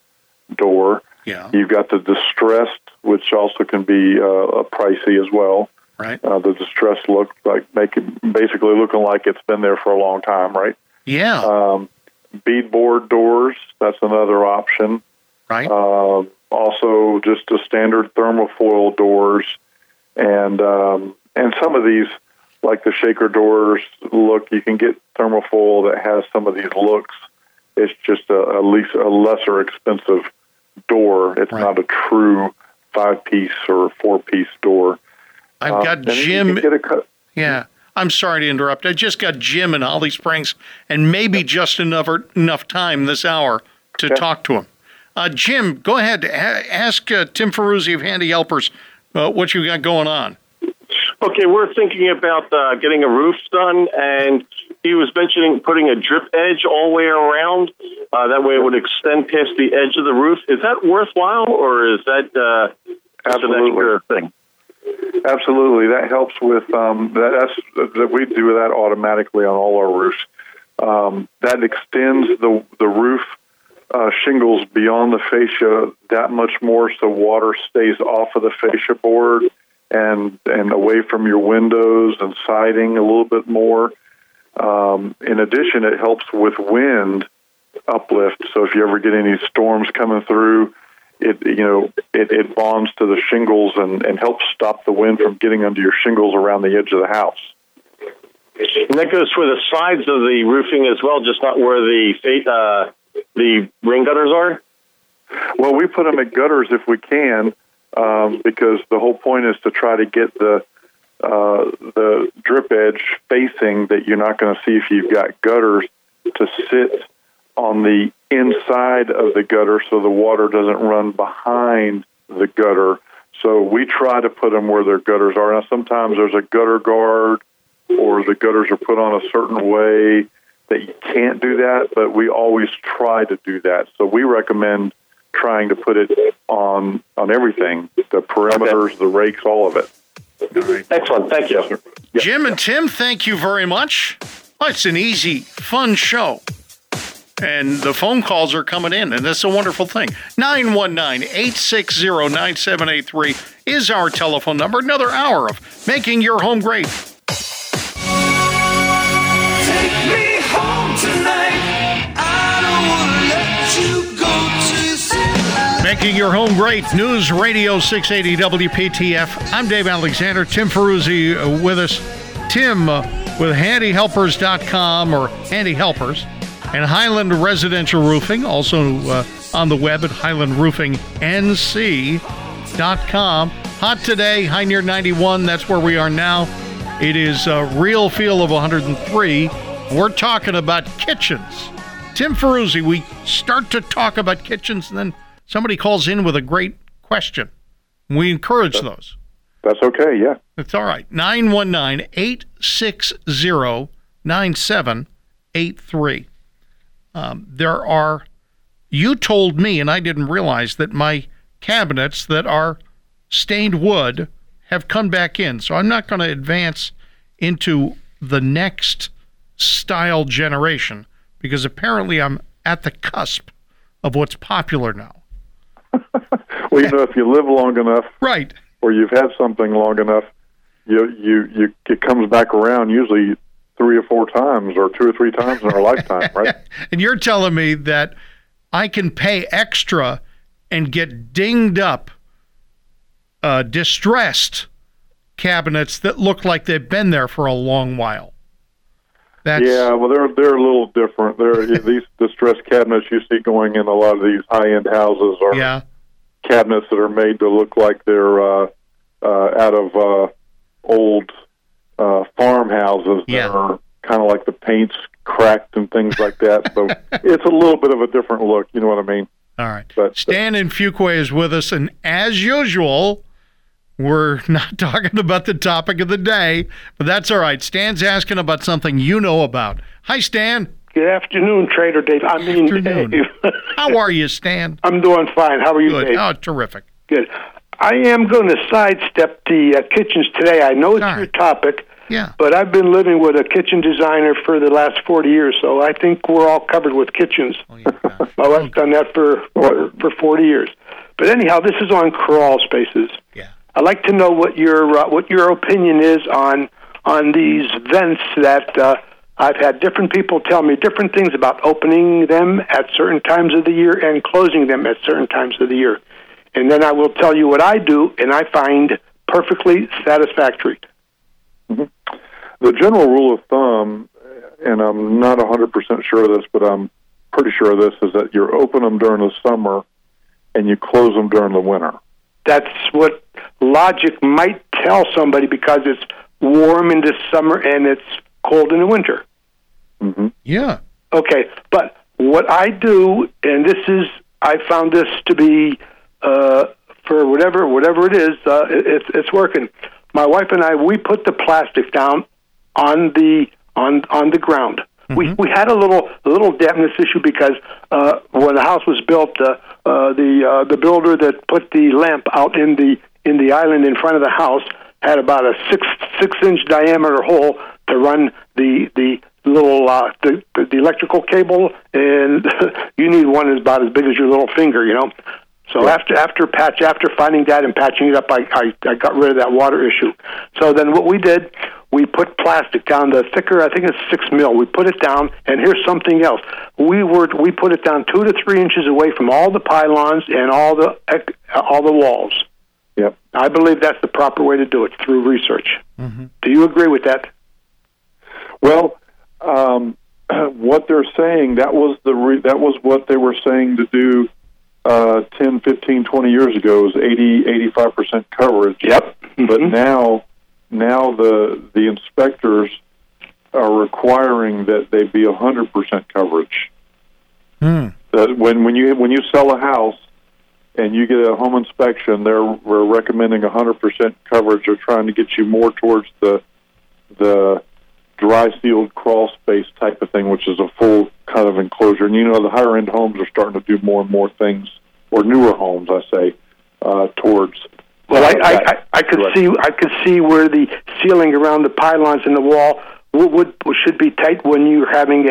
door. Yeah. You've got the distressed, which also can be uh, pricey as well. Right. Uh, the distressed look, like making basically looking like it's been there for a long time, right? Yeah. Um, beadboard doors, that's another option. Right. Uh, also, just the standard thermofoil doors, and um, and some of these, like the shaker doors, look you can get thermofoil that has some of these looks. It's just a, a, least, a lesser expensive door. It's right. not a true five piece or four piece door. I've got um, Jim. Yeah, I'm sorry to interrupt. I just got Jim in Holly Springs, and maybe just enough enough time this hour to okay. talk to him. Uh, Jim, go ahead. Ha- ask uh, Tim Ferruzzi of Handy Helpers uh, what you got going on. Okay, we're thinking about uh, getting a roof done, and he was mentioning putting a drip edge all the way around. Uh, that way, it would extend past the edge of the roof. Is that worthwhile, or is that uh, absolutely thing? Absolutely. That helps with, um, that, that's, that we do that automatically on all our roofs. Um, that extends the, the roof uh, shingles beyond the fascia that much more, so water stays off of the fascia board and, and away from your windows and siding a little bit more. Um, in addition, it helps with wind uplift. So if you ever get any storms coming through, it you know it, it bonds to the shingles and, and helps stop the wind from getting under your shingles around the edge of the house. And that goes for the sides of the roofing as well, just not where the uh, the rain gutters are? Well, we put them at gutters if we can, um, because the whole point is to try to get the uh, the drip edge facing that you're not going to see if you've got gutters to sit on the inside of the gutter so the water doesn't run behind the gutter. So we try to put them where their gutters are. Now, sometimes there's a gutter guard or the gutters are put on a certain way that you can't do that, but we always try to do that. So we recommend trying to put it on on everything, the perimeters, okay. the rakes, all of it. Excellent. Thank you. Yes, Jim and Tim, thank you very much. Well, it's an easy, fun show. And the phone calls are coming in, and that's a wonderful thing. nine one nine, eight six zero, nine seven eight three is our telephone number. Another hour of Making Your Home Great. Take me home tonight. I don't want to let you go to Making Your Home Great. News Radio six eighty W P T F. I'm Dave Alexander. Tim Ferruzzi with us. Tim uh, with handy helpers dot com or Handy Helpers. And Highland Residential Roofing, also uh, on the web at highland roofing n c dot com. Hot today, high near ninety-one. That's where we are now. It is a real feel of one hundred three. We're talking about kitchens. Tim Ferruzzi, we start to talk about kitchens, and then somebody calls in with a great question. We encourage that's, those. That's okay, yeah. That's all right. nine one nine, eight six zero, nine seven eight three. Um, there are, you told me, and I didn't realize, that my cabinets that are stained wood have come back in. So I'm not going to advance into the next style generation because apparently I'm at the cusp of what's popular now. Well, you know, if you live long enough, right, or you've had something long enough, you you, you it comes back around usually three or four times or two or three times in our lifetime, right? And you're telling me that I can pay extra and get dinged up, uh, distressed cabinets that look like they've been there for a long while. That's... Yeah, well, they're they're a little different. They're, these distressed cabinets you see going in a lot of these high-end houses are yeah. cabinets that are made to look like they're uh, uh, out of uh, old... Uh, farmhouses yeah. that are kind of like the paint's cracked and things like that. So it's a little bit of a different look. You know what I mean? All right. But, Stan uh, in Fuquay is with us, and as usual, we're not talking about the topic of the day, but that's all right. Stan's asking about something you know about. Hi, Stan. Good afternoon, Trader Dave. I mean, afternoon. Dave. How are you, Stan? I'm doing fine. How are you, Good. Dave? Oh, terrific. Good. I am going to sidestep the uh, kitchens today. I know it's Darn. your topic, yeah. but I've been living with a kitchen designer for the last forty years, so I think we're all covered with kitchens. Oh, yeah. My wife's okay. done that for, for for forty years. But anyhow, this is on crawl spaces. Yeah. I'd like to know what your uh, what your opinion is on on these vents that uh, I've had different people tell me different things about opening them at certain times of the year and closing them at certain times of the year. And then I will tell you what I do, and I find perfectly satisfactory. Mm-hmm. The general rule of thumb, and I'm not one hundred percent sure of this, but I'm pretty sure of this, is that you open them during the summer and you close them during the winter. That's what logic might tell somebody because it's warm in the summer and it's cold in the winter. Mm-hmm. Yeah. Okay, but what I do, and this is, I found this to be... Uh, for whatever whatever it is, uh, it, it's it's working. My wife and I, we put the plastic down on the on on the ground. Mm-hmm. We we had a little a little dampness issue because uh, when the house was built, uh, uh, the uh, the builder that put the lamp out in the in the island in front of the house had about a six six inch diameter hole to run the the little uh, the, the electrical cable, and you need one that's about as big as your little finger, you know. So yeah. after after patch after finding that and patching it up, I, I I got rid of that water issue. So then what we did, we put plastic down the thicker. I think it's six mil. We put it down, and here's something else. We were we put it down two to three inches away from all the pylons and all the all the walls. Yep. I believe that's the proper way to do it through research. Mm-hmm. Do you agree with that? Well, um, what they're saying, that was the re- that was what they were saying to do uh, ten, fifteen, twenty years ago, is eighty, eighty-five percent coverage. Yep. Mm-hmm. But now now the the inspectors are requiring that they be one hundred percent coverage. Mm. That when when you when you sell a house and you get a home inspection, they're we're recommending one hundred percent coverage. They're trying to get you more towards the the dry sealed crawl space type of thing, which is a full kind of enclosure. And you know, the higher end homes are starting to do more and more things, or newer homes, I say, uh, towards. Well, I, I, I, I could see I could see where the ceiling around the pylons and the wall would, would should be tight when you're having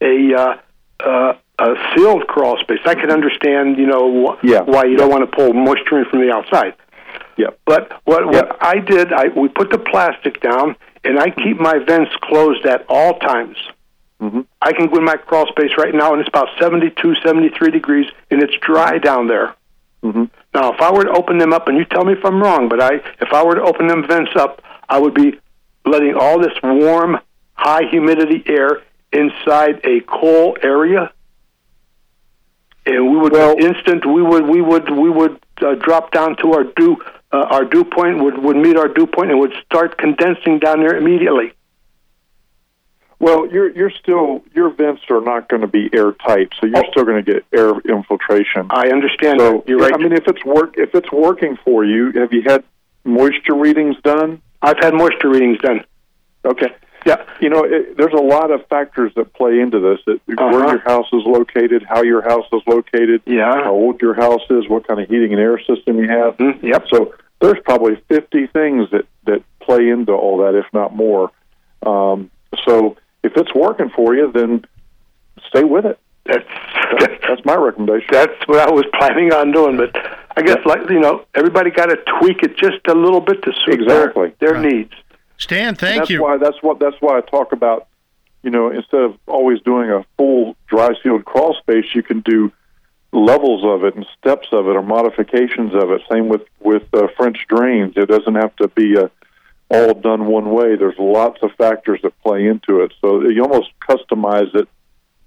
a a. Uh, uh, A sealed crawl space. I can understand, you know, wh- yeah. why you yeah. don't want to pull moisture in from the outside. Yeah. But what, yeah. what I did, I we put the plastic down, and I keep my vents closed at all times. Mm-hmm. I can go in my crawl space right now, and it's about seventy-two, seventy-three degrees, and it's dry down there. Mm-hmm. Now, if I were to open them up, and you tell me if I'm wrong, but I, if I were to open them vents up, I would be letting all this warm, high humidity air inside a cool area. And we would well, instant. We would we would we would uh, drop down to our dew uh, our dew point would, would meet our dew point and would start condensing down there immediately. Well, you're you're still your vents are not going to be airtight, so you're oh. still going to get air infiltration. I understand. So, you're right. I mean, if it's work if it's working for you, have you had moisture readings done? I've had moisture readings done. Okay. Yeah, you know, it, there's a lot of factors that play into this, that uh-huh. where your house is located, how your house is located, yeah. how old your house is, what kind of heating and air system you have. Mm-hmm. Yep. So there's probably fifty things that, that play into all that, if not more. Um, so if it's working for you, then stay with it. That's that, that's my recommendation. That's what I was planning on doing, but I guess, yeah. like you know, everybody got to tweak it just a little bit to suit exactly. their, their right. needs. Stan, thank that's you. Why, that's, what, that's why I talk about, you know, instead of always doing a full dry-sealed crawl space, you can do levels of it and steps of it or modifications of it. Same with, with uh, French drains. It doesn't have to be uh, all done one way. There's lots of factors that play into it. So you almost customize it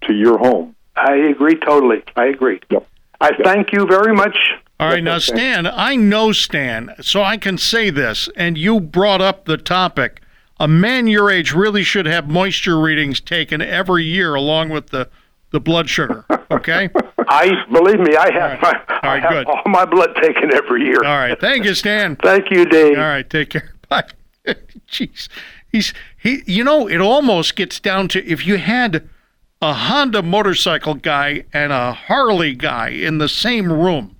to your home. I agree totally. I agree. Yep. I yep. thank you very much. All right, now, Stan, I know Stan, so I can say this, and you brought up the topic. A man your age really should have moisture readings taken every year along with the, the blood sugar, okay? I believe me, I have, all right. my, all, right, I have good. all my blood taken every year. All right, thank you, Stan. Thank you, Dave. All right, take care. Bye. Jeez. He's, he, you know, it almost gets down to if you had a Honda motorcycle guy and a Harley guy in the same room,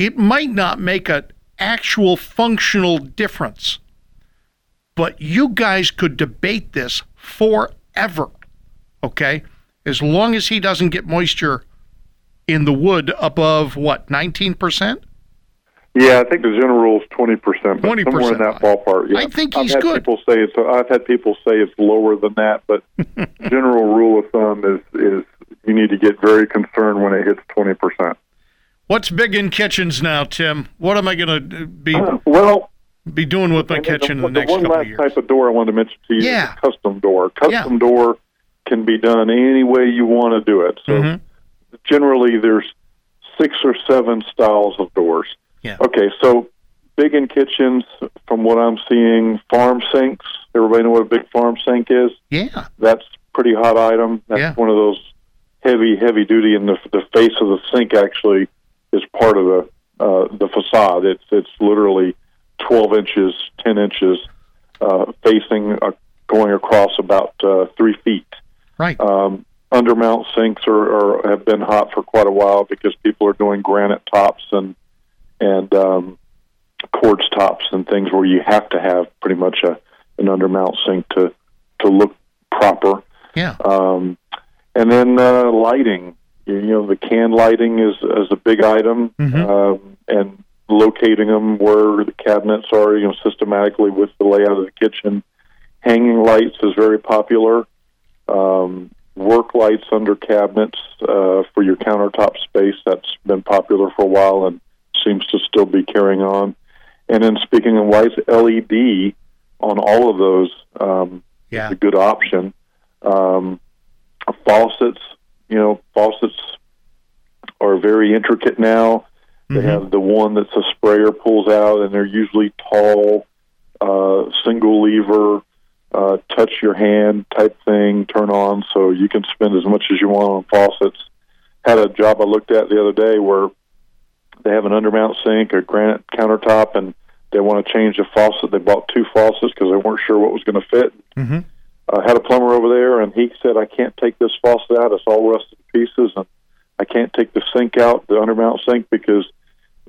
it might not make an actual functional difference, but you guys could debate this forever, okay? As long as he doesn't get moisture in the wood above, what, nineteen percent? Yeah, I think the general rule is twenty percent, but twenty percent, somewhere in that ballpark. Yeah. I think he's I've had good. People say it's, I've had people say it's lower than that, but general rule of thumb is, is you need to get very concerned when it hits twenty percent. What's big in kitchens now, Tim? What am I going to be uh, well, be doing with my kitchen the, in the next the couple of years? One last type of door I wanted to mention to you yeah. is a custom door. Custom yeah. door can be done any way you want to do it. So mm-hmm. generally there's six or seven styles of doors. Yeah. Okay, so big in kitchens, from what I'm seeing, farm sinks. Everybody know what a big farm sink is? Yeah. That's a pretty hot item. That's yeah. one of those heavy, heavy duty, and the, the face of the sink actually is part of the uh, the facade. It's it's literally twelve inches, ten inches, uh, facing uh, going across about uh, three feet. Right. Um, undermount sinks are, are have been hot for quite a while because people are doing granite tops and and um, quartz tops and things where you have to have pretty much a an undermount sink to to look proper. Yeah. Um, and then uh, lighting. You know, the can lighting is, is a big item, mm-hmm. um, and locating them where the cabinets are, you know, systematically with the layout of the kitchen. Hanging lights is very popular. Um, work lights under cabinets uh, for your countertop space, that's been popular for a while and seems to still be carrying on. And then speaking of lights, L E D on all of those um, yeah. is a good option. Um, faucets. You know, faucets are very intricate now. They mm-hmm. have the one that's a sprayer pulls out, and they're usually tall, uh, single lever, uh, touch your hand type thing, turn on, so you can spend as much as you want on faucets. Had a job I looked at the other day where they have an undermount sink or granite countertop, and they want to change the faucet. They bought two faucets because they weren't sure what was going to fit. Mm-hmm. I had a plumber over there, and he said, I can't take this faucet out. It's all rusted pieces, and I can't take the sink out, the undermount sink, because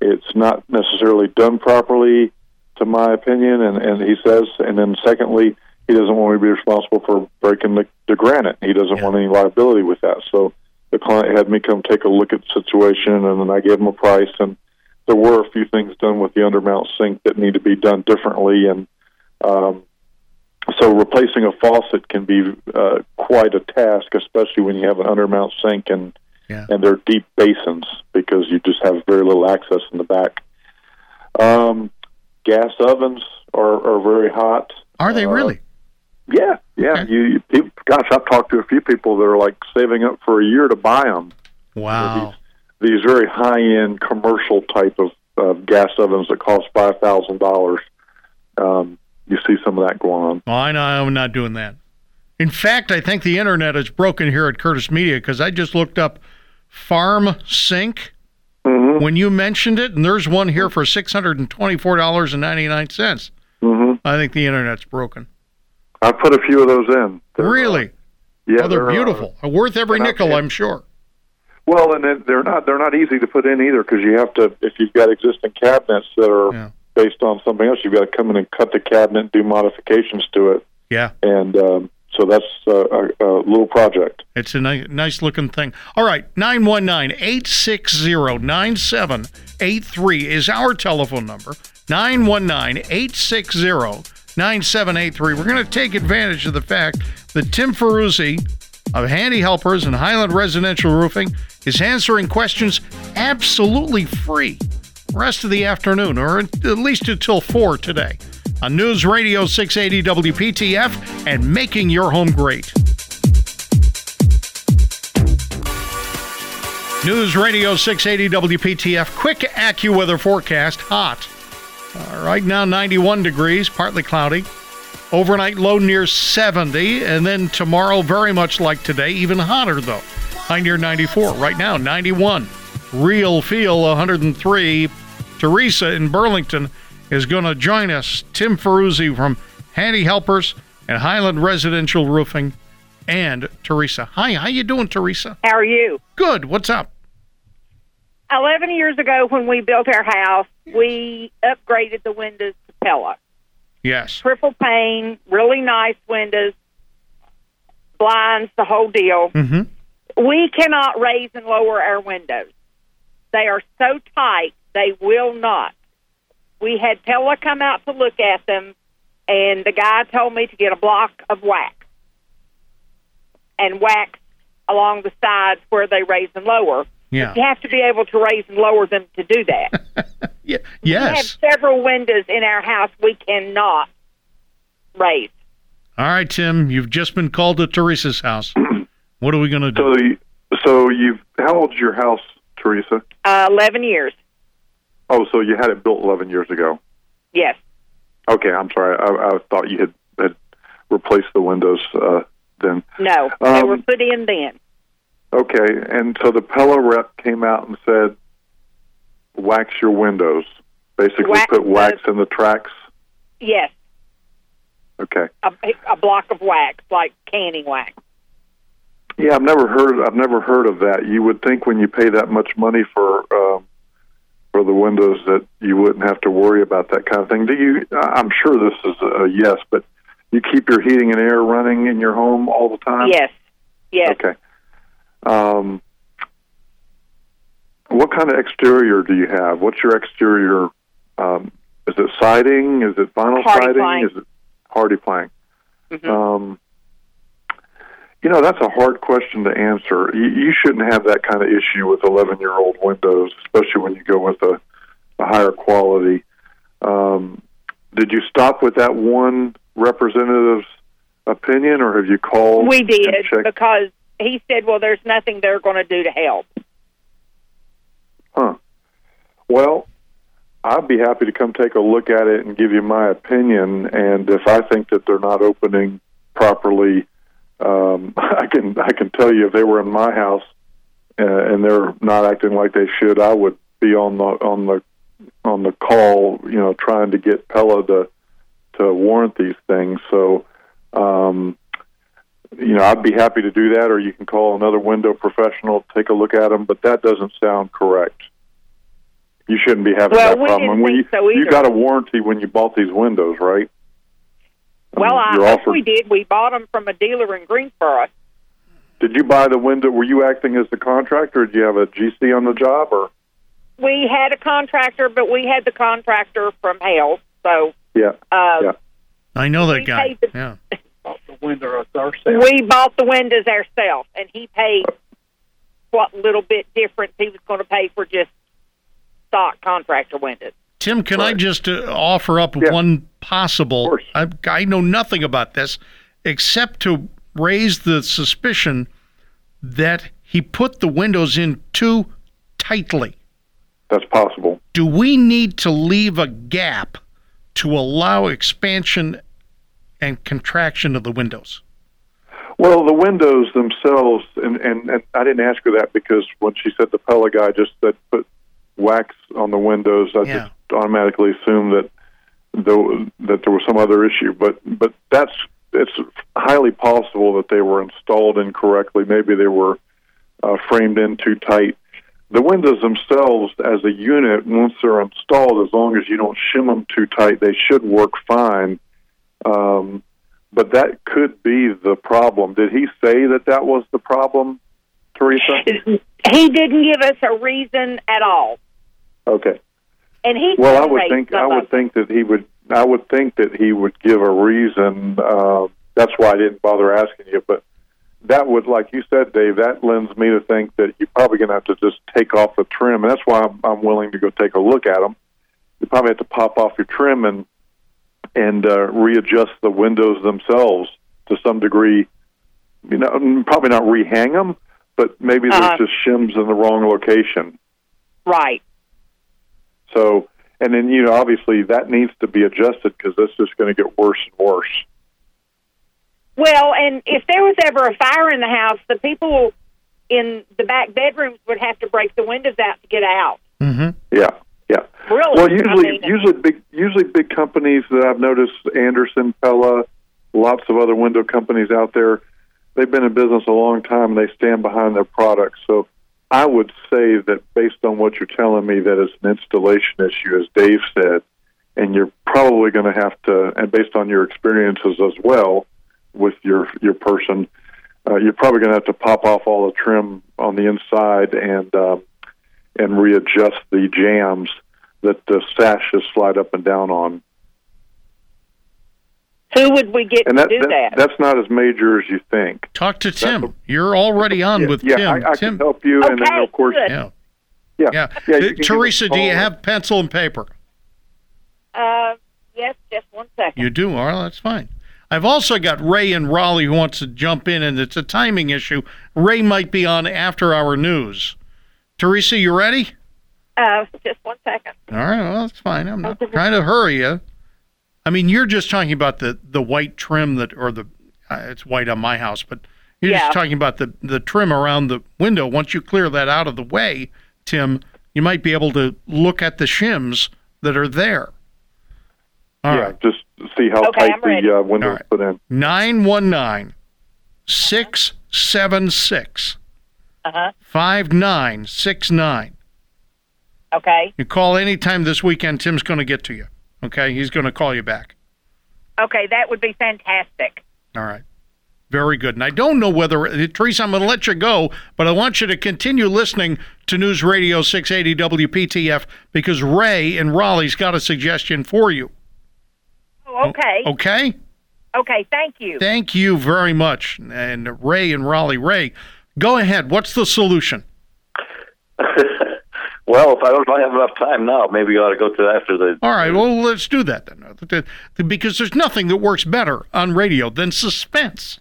it's not necessarily done properly, to my opinion. And, and he says, and then secondly, he doesn't want me to be responsible for breaking the, the granite. He doesn't yeah. want any liability with that. So the client had me come take a look at the situation, and then I gave him a price. And there were a few things done with the undermount sink that need to be done differently, and um so replacing a faucet can be uh, quite a task, especially when you have an undermount sink and yeah. and they're deep basins, because you just have very little access in the back. Um, gas ovens are, are very hot. Are they uh, really? Yeah, yeah. Okay. You, you people, gosh, I've talked to a few people that are like saving up for a year to buy them. Wow. These, these very high-end commercial type of, of gas ovens that cost five thousand dollars. Um, You see some of that going on. Well, I know I'm not doing that. In fact, I think the internet is broken here at Curtis Media, because I just looked up farm sink mm-hmm. when you mentioned it, and there's one here for six hundred twenty-four dollars and ninety-nine cents. Mm-hmm. I think the internet's broken. I put a few of those in. They're, really? Uh, yeah, oh, they're, they're beautiful. Uh, Worth every nickel, I, I'm sure. Well, and they're not they're not easy to put in either, because you have to, if you've got existing cabinets that are. Yeah. Based on something else, you've got to come in and cut the cabinet, do modifications to it. Yeah. And um, so that's uh, a, a little project. It's a ni- nice-looking thing. All right, nine one nine, eight six zero, nine seven eight three is our telephone number, nine one nine, eight six zero, nine seven eight three. We're going to take advantage of the fact that Tim Ferruzzi of Handy Helpers and Highland Residential Roofing is answering questions absolutely free. Rest of the afternoon, or at least until four today, on News Radio six eighty W P T F and Making Your Home Great. News Radio six eighty W P T F, quick AccuWeather forecast, hot. Uh, right now, ninety-one degrees, partly cloudy. Overnight low near seventy, and then tomorrow, very much like today, even hotter though. High near ninety-four, right now, ninety-one. Real feel one hundred three. Teresa in Burlington is going to join us. Tim Ferruzzi from Handy Helpers and Highland Residential Roofing, and Teresa. Hi, how you doing, Teresa? How are you? Good. What's up? Eleven years ago, when we built our house, we upgraded the windows to Pella. Yes. Triple pane, really nice windows, blinds, the whole deal. Mm-hmm. We cannot raise and lower our windows. They are so tight, they will not. We had Pella come out to look at them, and the guy told me to get a block of wax and wax along the sides where they raise and lower. Yeah. You have to be able to raise and lower them to do that. yeah. Yes. We have several windows in our house we cannot raise. All right, Tim, you've just been called to Teresa's house. What are we going to do? So, so you've, how old's your house, Teresa? Uh, eleven years. Oh, so you had it built eleven years ago? Yes. Okay, I'm sorry. I, I thought you had, had replaced the windows uh, then. No, um, they were put in then. Okay, and so the Pella rep came out and said, wax your windows. Basically wax put wax the, in the tracks? Yes. Okay. A, a block of wax, like canning wax. Yeah, I've never heard. I've never heard of that. You would think when you pay that much money for um, for the windows that you wouldn't have to worry about that kind of thing. Do you, I'm sure this is a yes, but you keep your heating and air running in your home all the time? Yes, yes. Okay. Um, what kind of exterior do you have? What's your exterior? Um, is it siding? Is it vinyl Hardie siding? Plank. Is it Hardie plank? Mm-hmm. Um, you know, that's a hard question to answer. You, you shouldn't have that kind of issue with eleven-year-old windows, especially when you go with a, a higher quality. Um, did you stop with that one representative's opinion, or have you called? We did, because he said, well, there's nothing they're going to do to help. Huh. Well, I'd be happy to come take a look at it and give you my opinion, and if I think that they're not opening properly, um, I can I can tell you if they were in my house uh, and they're not acting like they should, I would be on the on the on the call, you know, trying to get Pella to to warrant these things. So, um, you know, I'd be happy to do that, or you can call another window professional, take a look at them. But that doesn't sound correct. You shouldn't be having well, that we problem. Didn't when think you, so either. You got a warranty when you bought these windows, right? I well, mean, I hope offered... we did. We bought them from a dealer in Greensboro. Did you buy the window? Were you acting as the contractor? Or did you have a G C on the job? Or we had a contractor, but we had the contractor from hell. So yeah, uh, yeah. I know that guy. The... Yeah, bought the window ourselves. We bought the windows ourselves, and he paid what little bit difference he was going to pay for just stock contractor windows. Tim, can right. I just uh, offer up yeah. one possible? I, I know nothing about this except to raise the suspicion that he put the windows in too tightly. That's possible. Do we need to leave a gap to allow expansion and contraction of the windows? Well, the windows themselves, and, and, and I didn't ask her that because when she said the Pella guy just said put wax on the windows, I yeah. just automatically assume that the, that there was some other issue, but but that's it's highly possible that they were installed incorrectly. Maybe they were uh, framed in too tight. The windows themselves, as a unit, once they're installed, as long as you don't shim them too tight, they should work fine. Um, but that could be the problem. Did he say that that was the problem, Teresa? He didn't give us a reason at all. Okay. And he well, I would think I would think that he would I would think that he would give a reason. Uh, that's why I didn't bother asking you. But that would, like you said, Dave, that lends me to think that you're probably going to have to just take off the trim, and that's why I'm, I'm willing to go take a look at them. You probably have to pop off your trim and and uh, readjust the windows themselves to some degree. You know, probably not rehang them, but maybe there's uh, just shims in the wrong location. Right. So, and then, you know, obviously that needs to be adjusted because that's just going to get worse and worse. Well, and if there was ever a fire in the house, the people in the back bedrooms would have to break the windows out to get out. Mm-hmm. Yeah, yeah. Really? Well, usually, I mean, usually big, usually big companies that I've noticed, Anderson, Pella, lots of other window companies out there, they've been in business a long time and they stand behind their products. So I would say that based on what you're telling me, that it's an installation issue, as Dave said, and you're probably going to have to, and based on your experiences as well with your your person, uh, you're probably going to have to pop off all the trim on the inside and uh, and readjust the jams that the sashes slide up and down on. Who would we get and that, to do that, that? That's not as major as you think. Talk to Tim. A, You're already on yeah, with yeah, Tim. Yeah, I, I Tim. can help you. Okay, and then, of course, good. Yeah. Yeah. yeah. yeah uh, Teresa, do you have pencil and paper? Uh, yes, just one second. You do? All right, that's fine. I've also got Ray in Raleigh who wants to jump in, and it's a timing issue. Ray might be on after our news. Teresa, you ready? Uh, just one second. All right, well, that's fine. I'm not trying to hurry you. I mean, you're just talking about the, the white trim that, or the, uh, it's white on my house, but you're yeah. just talking about the, the trim around the window. Once you clear that out of the way, Tim, you might be able to look at the shims that are there. All yeah, right. Just see how okay, tight the uh, window is put in. nine one nine, six seven six, five nine six nine. Okay. You call anytime this weekend. Tim's going to get to you. Okay? He's going to call you back. Okay, that would be fantastic. All right. Very good. And I don't know whether, Teresa, I'm going to let you go, but I want you to continue listening to News Radio six eighty W P T F because Ray in Raleigh's got a suggestion for you. Oh, okay. O- okay? Okay, thank you. Thank you very much. And Ray in Raleigh, Ray, go ahead. What's the solution? Well, if I don't have enough time now, maybe you ought to go to after the... All right, well, let's do that then. Because there's nothing that works better on radio than suspense.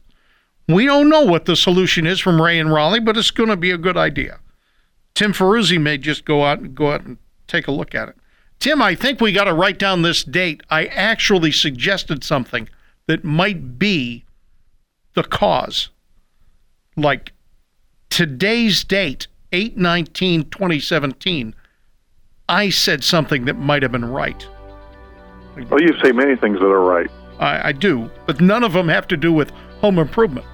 We don't know what the solution is from Ray and Raleigh, but it's going to be a good idea. Tim Ferruzzi may just go out and go out and take a look at it. Tim, I think we got to write down this date. I actually suggested something that might be the cause. Like today's date, eight nineteen twenty seventeen, I said something that might have been right. Well, you say many things that are right. I, I do, but none of them have to do with home improvement.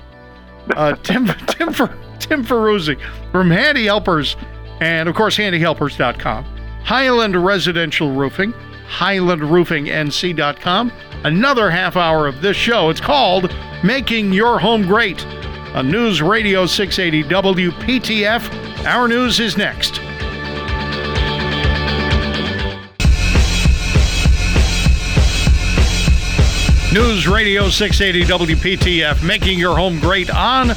Uh, Tim, Tim, Tim Ferruzzi from Handy Helpers, and of course, handy helpers dot com. Highland Residential Roofing, highland roofing n c dot com. Another half hour of this show. It's called Making Your Home Great on News Radio six eighty W P T F. Our news is next. News Radio six eighty W P T F, making your home great on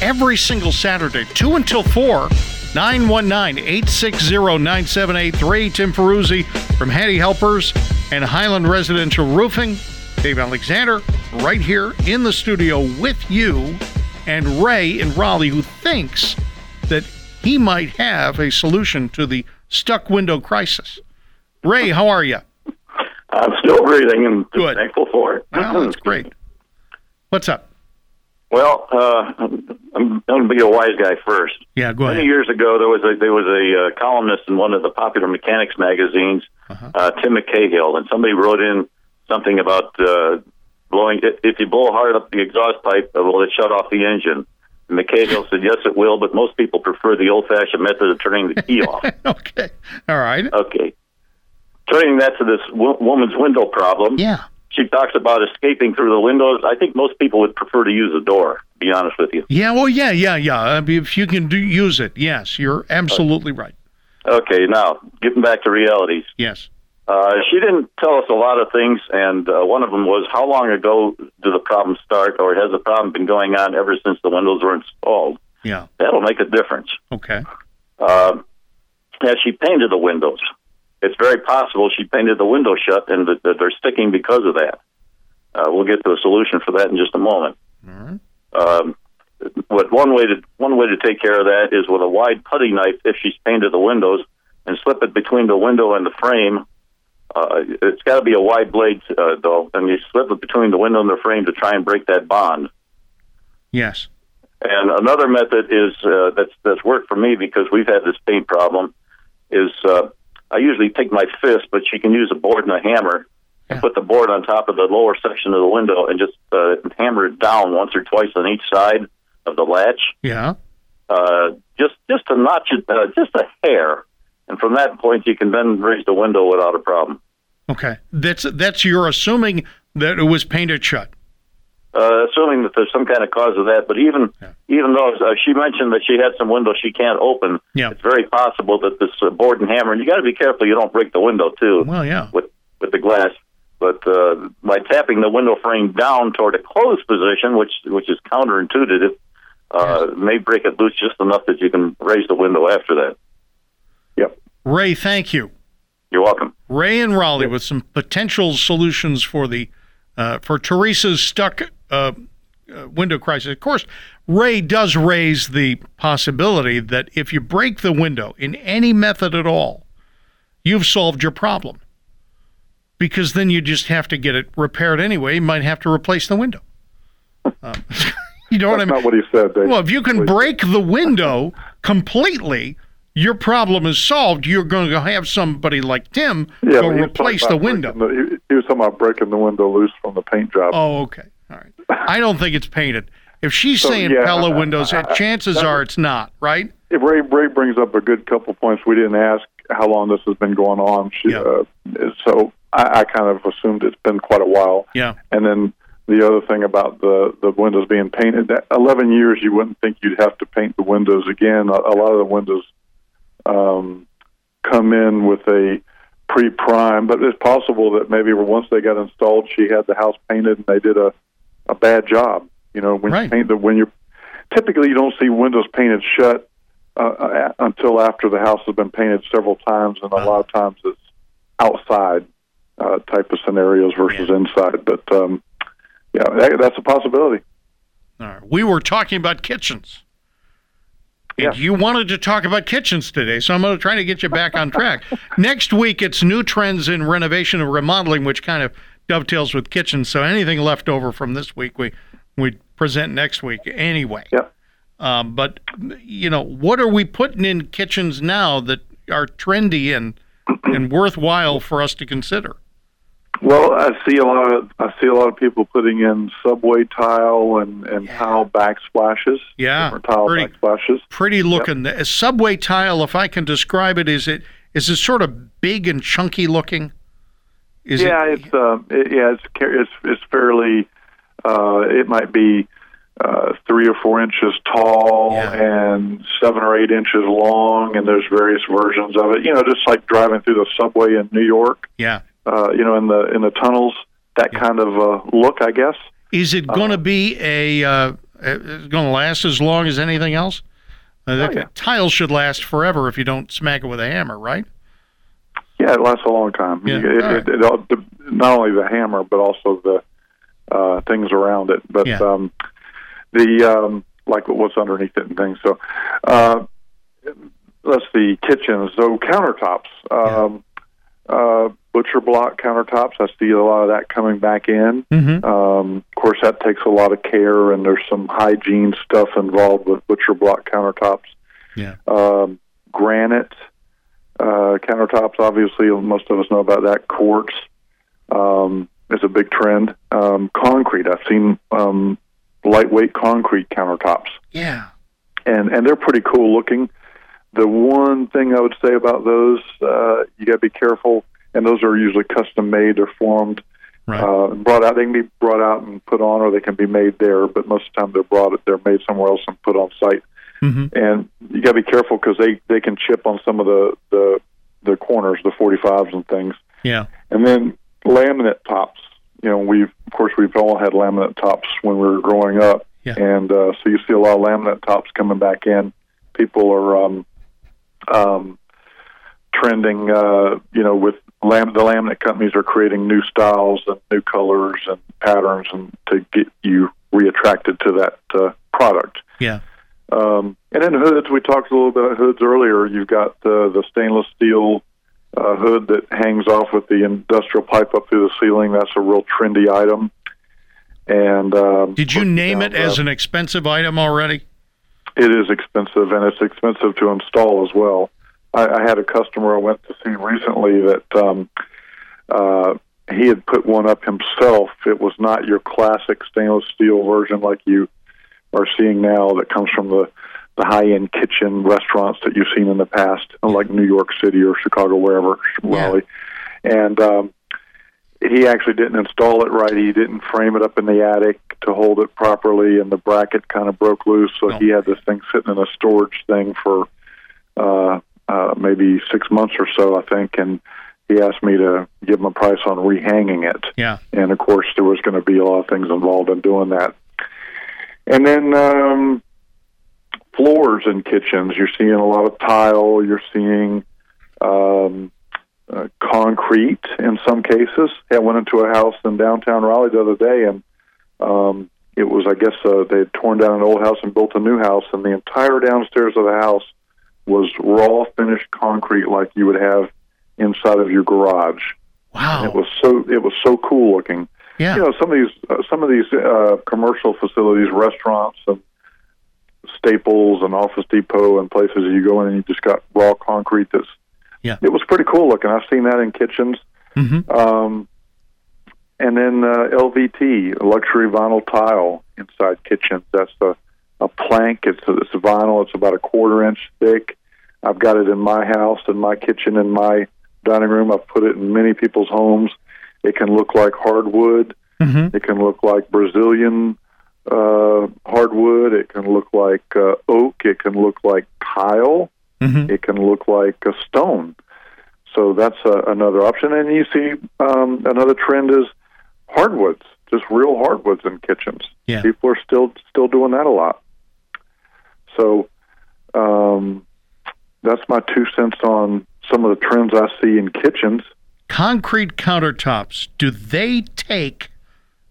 every single Saturday, two until four, nine one nine, eight six zero, nine seven eight three. Tim Ferruzzi from Handy Helpers and Highland Residential Roofing. Dave Alexander right here in the studio with you, and Ray in Raleigh, who thinks that he might have a solution to the stuck window crisis. Ray, how are you? I'm still breathing and Good. thankful for it. Wow, that's great. What's up? Well, uh, I'm going to be a wise guy first. Yeah, go ahead. Many years ago, there was a, there was a uh, columnist in one of the popular mechanics magazines, uh-huh. uh, Tim McCahill, and somebody wrote in something about uh, blowing. If you blow hard up the exhaust pipe, will it shut off the engine? And McCahill said, yes, it will, but most people prefer the old-fashioned method of turning the key off. Okay. All right. Okay. Turning that to this w- woman's window problem, yeah, she talks about escaping through the windows. I think most people would prefer to use a door, to be honest with you. Yeah, well, yeah, yeah, yeah. I mean, if you can do, use it, yes, you're absolutely okay. right. Okay, now, getting back to realities. Yes. Uh, she didn't tell us a lot of things, and uh, one of them was, how long ago did the problem start, or has the problem been going on ever since the windows were installed? Yeah. That'll make a difference. Okay. Uh, has she painted the windows? It's very possible she painted the window shut and that they're sticking because of that. Uh, we'll get to a solution for that in just a moment. Mm-hmm. Um, but one way to one way to take care of that is with a wide putty knife, if she's painted the windows, and slip it between the window and the frame. Uh, it's got to be a wide blade, uh, though, and you slip it between the window and the frame to try and break that bond. Yes. And another method is uh, that's, that's worked for me because we've had this paint problem is... Uh, I usually take my fist, but she can use a board and a hammer and yeah. put the board on top of the lower section of the window and just uh, hammer it down once or twice on each side of the latch. Yeah, uh, just just a notch, uh, just a hair, and from that point you can then raise the window without a problem. Okay, that's that's you're assuming that it was painted shut. Uh, assuming that there's some kind of cause of that, but even yeah. even though uh, she mentioned that she had some windows she can't open, yeah. it's very possible that this uh, board and hammer, and you got to be careful you don't break the window, too, well, yeah. with, with the glass, but uh, by tapping the window frame down toward a closed position, which which is counterintuitive, uh, yes. may break it loose just enough that you can raise the window after that. Yep. Ray, thank you. You're welcome. Ray and Raleigh yep. with some potential solutions for the uh, for Teresa's stuck Uh, uh, window crisis. Of course, Ray does raise the possibility that if you break the window in any method at all, you've solved your problem, because then you just have to get it repaired anyway. You might have to replace the window. Um, you know That's what I mean? Not what he said. Dave. Well, if you can Please. break the window completely, your problem is solved. You're going to have somebody like Tim yeah, go replace the window. The, he was talking about breaking the window loose from the paint job. Oh, okay. All right. I don't think it's painted. If she's so, saying yeah, Pella windows, I, I, chances I, I, are it's not, right? If Ray, Ray brings up a good couple points we didn't ask how long this has been going on. She, yeah. uh, so I, I kind of assumed it's been quite a while. Yeah. And then the other thing about the, the windows being painted, that eleven years you wouldn't think you'd have to paint the windows again. A, a lot of the windows um, come in with a pre-prime, but it's possible that maybe once they got installed, she had the house painted and they did a, a bad job. You know, when right. you paint the when you're typically you don't see windows painted shut uh, until after the house has been painted several times, and wow. a lot of times it's outside uh, type of scenarios versus yeah. inside. But um, yeah, that, that's a possibility. All right, we were talking about kitchens. Yeah. You wanted to talk about kitchens today, so I'm going to try to get you back on track. Next week, it's new trends in renovation and remodeling, which kind of dovetails with kitchens. So anything left over from this week, we we present next week anyway. Yep. Um, but, you know, what are we putting in kitchens now that are trendy and and worthwhile for us to consider? Well, I see a lot of I see a lot of people putting in subway tile and, and yeah. tile backsplashes. Yeah, different tile pretty, backsplashes. Pretty looking. Yep. The subway tile, if I can describe it, is it is it sort of big and chunky looking? Is yeah, it, it's uh, it, yeah, it's it's it's fairly. Uh, it might be uh, three or four inches tall yeah. and seven or eight inches long, and there's various versions of it. You know, just like driving through the subway in New York. Yeah. Uh, you know, in the in the tunnels, that kind of uh, look, I guess. Is it going to uh, be a uh, going to last as long as anything else? Uh, that, oh, yeah. Tiles should last forever if you don't smack it with a hammer, right? Yeah, it lasts a long time. Yeah. It, right. it, it, it, it, not only the hammer, but also the uh, things around it. But yeah. um, the um, like what's underneath it and things. So uh, let's see, kitchens, so countertops. Um, yeah. uh, Butcher block countertops, I see a lot of that coming back in. Mm-hmm. Um, of course, that takes a lot of care, and there's some hygiene stuff involved with butcher block countertops. Yeah. Um, granite uh, countertops, obviously, most of us know about that. Quartz um, is a big trend. Um, concrete, I've seen um, lightweight concrete countertops. Yeah. And, and they're pretty cool looking. The one thing I would say about those, uh, you got to be careful. And those are usually custom made or formed, right. uh, brought out. They can be brought out and put on, or they can be made there. But most of the time, they're brought, they're made somewhere else and put on site. Mm-hmm. And you got to be careful because they, they can chip on some of the, the the corners, the forty-fives and things. Yeah. And then laminate tops. You know, we've of course we've all had laminate tops when we were growing up, yeah. and uh, so you see a lot of laminate tops coming back in. People are um, um, trending, uh, you know, with Lam- the laminate companies are creating new styles and new colors and patterns, and to get you reattracted to that uh, product. Yeah. Um, and then hoods, we talked a little bit about hoods earlier. You've got uh, the stainless steel uh, hood that hangs off with the industrial pipe up through the ceiling. That's a real trendy item. And um, did you name it as an expensive item already? It is expensive, and it's expensive to install as well. I, I had a customer I went to see recently that um, uh, he had put one up himself. It was not your classic stainless steel version like you are seeing now that comes from the, the high-end kitchen restaurants that you've seen in the past, like New York City or Chicago, wherever, Raleigh. Yeah. And um, he actually didn't install it right. He didn't frame it up in the attic to hold it properly, and the bracket kind of broke loose, so oh. he had this thing sitting in a storage thing for... Uh, Uh, maybe six months or so, I think, and he asked me to give him a price on rehanging it. Yeah. And, of course, there was going to be a lot of things involved in doing that. And then um, floors in kitchens. You're seeing a lot of tile. You're seeing um, uh, concrete in some cases. I went into a house in downtown Raleigh the other day, and um, it was, I guess, uh, they had torn down an old house and built a new house, and the entire downstairs of the house was raw finished concrete like you would have inside of your garage. Wow! And it was so it was so cool looking. Yeah. You know, some of these uh, some of these uh, commercial facilities, restaurants, and Staples, and Office Depot, and places you go in and you just got raw concrete. That's yeah. It was pretty cool looking. I've seen that in kitchens. Mm-hmm. Um, and then uh, L V T, luxury vinyl tile inside kitchens. That's the a plank. It's it's vinyl. It's about a quarter inch thick. I've got it in my house, in my kitchen, in my dining room. I've put it in many people's homes. It can look like hardwood. Mm-hmm. It can look like Brazilian uh, hardwood. It can look like uh, oak. It can look like tile. Mm-hmm. It can look like a stone. So that's uh, another option. And you see um, another trend is hardwoods, just real hardwoods in kitchens. Yeah. People are still still doing that a lot. So um, that's my two cents on some of the trends I see in kitchens. Concrete countertops, do they take,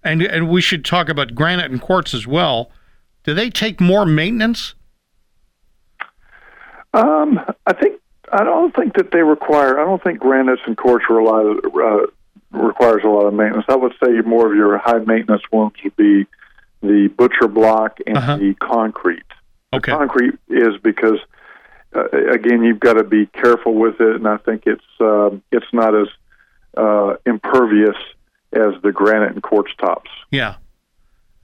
and and we should talk about granite and quartz as well, do they take more maintenance? Um, I think I don't think that they require, I don't think granites and quartz rely, uh, requires a lot of maintenance. I would say more of your high-maintenance ones would be the butcher block and uh-huh. the concrete. Okay. The concrete is because, uh, again, you've got to be careful with it, and I think it's uh, it's not as uh, impervious as the granite and quartz tops. Yeah.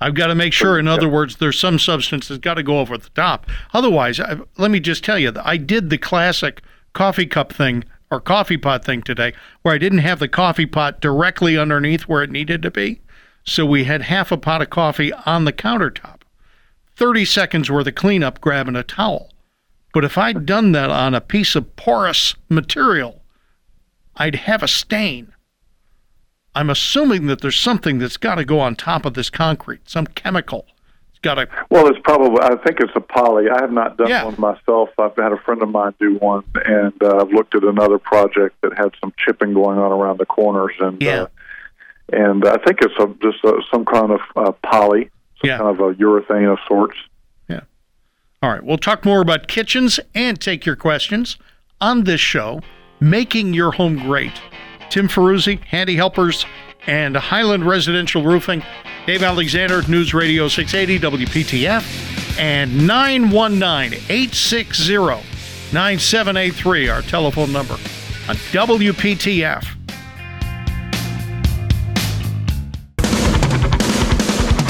I've got to make sure, in other words, there's some substance that's got to go over the top. Otherwise, I, let me just tell you, I did the classic coffee cup thing or coffee pot thing today where I didn't have the coffee pot directly underneath where it needed to be. So we had half a pot of coffee on the countertop. thirty seconds worth of cleanup grabbing a towel. But if I'd done that on a piece of porous material, I'd have a stain. I'm assuming that there's something that's got to go on top of this concrete, some chemical. It's got to. Well, it's probably. I think it's a poly. I have not done yeah. one myself. I've had a friend of mine do one, and uh, I've looked at another project that had some chipping going on around the corners, and yeah. uh, and I think it's a, just a, some kind of uh, poly, some yeah. kind of a urethane of sorts. Yeah. All right. We'll talk more about kitchens and take your questions on this show. Making your home great. Tim Ferruzzi, Handy Helpers, and Highland Residential Roofing. Dave Alexander, News Radio six eighty W P T F, and nine one nine, eight six zero, nine seven eight three, our telephone number on W P T F.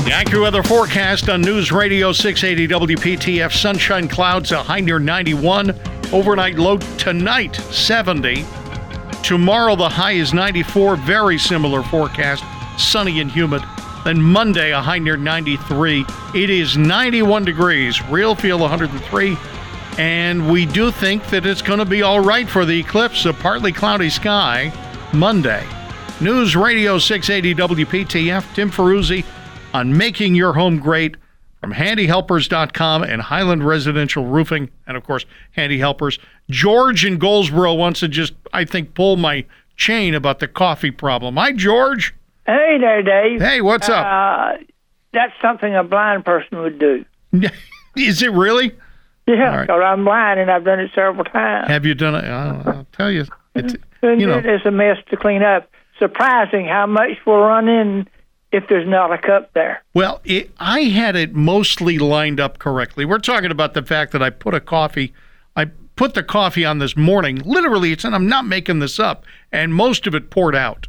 The AccuWeather forecast on News Radio six eighty W P T F. Sunshine, clouds, a high near ninety-one. Overnight low tonight, seventy. Tomorrow, the high is ninety-four, very similar forecast, sunny and humid. Then Monday, a high near ninety-three. It is ninety-one degrees, real feel one hundred three. And we do think that it's going to be all right for the eclipse, a partly cloudy sky Monday. News Radio six eighty W P T F, Tim Ferruzzi on Making Your Home Great from handy helpers dot com and Highland Residential Roofing, and, of course, Handy Helpers. George in Goldsboro wants to just, I think, pull my chain about the coffee problem. Hi, George. Hey there, Dave. Hey, what's uh, up? That's something a blind person would do. Is it really? Yeah, because right. I'm blind, and I've done it several times. Have you done it? I'll, I'll tell you. It's, you know. It's a mess to clean up. Surprising how much we'll run in if there's not a cup there. Well, it, I had it mostly lined up correctly. We're talking about the fact that I put a coffee, I put the coffee on this morning. Literally, it's, and I'm not making this up, and most of it poured out.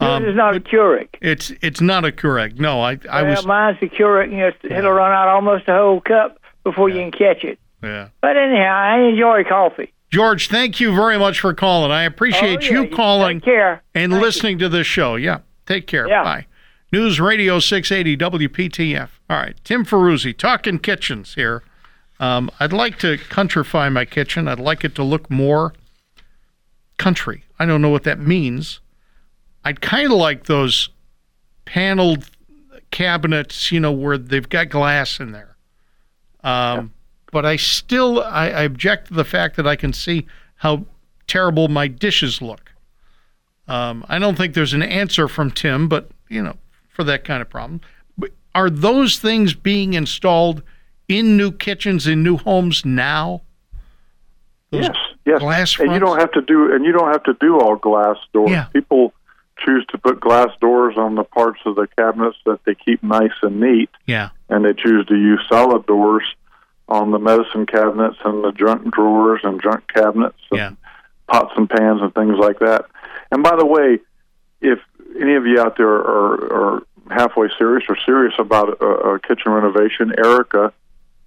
Um, it's not a Keurig. It's it's not a Keurig. No, I, I well, was... mine's a Keurig, and it's, yeah. it'll run out almost a whole cup before yeah. you can catch it. Yeah. But anyhow, I enjoy coffee. George, thank you very much for calling. I appreciate oh, yeah. you calling Take care. and thank listening you. to this show. Yeah, take care. Yeah. Bye. News Radio six eighty W P T F. All right, Tim Ferruzzi, talking kitchens here. Um, I'd like to countrify my kitchen. I'd like it to look more country. I don't know what that means. I'd kind of like those paneled cabinets, you know, where they've got glass in there. Um, yeah. But I still, I, I object to the fact that I can see how terrible my dishes look. Um, I don't think there's an answer from Tim, but, you know, for that kind of problem. But are those things being installed in new kitchens, in new homes now? Those yes, yes. Glass fronts? And you don't have to do, and you don't have to do all glass doors. Yeah. People choose to put glass doors on the parts of the cabinets that they keep nice and neat. Yeah. And they choose to use solid doors on the medicine cabinets and the junk drawers and junk cabinets and yeah. pots and pans and things like that. And by the way, if any of you out there are, are halfway serious or serious about a, a kitchen renovation, Erica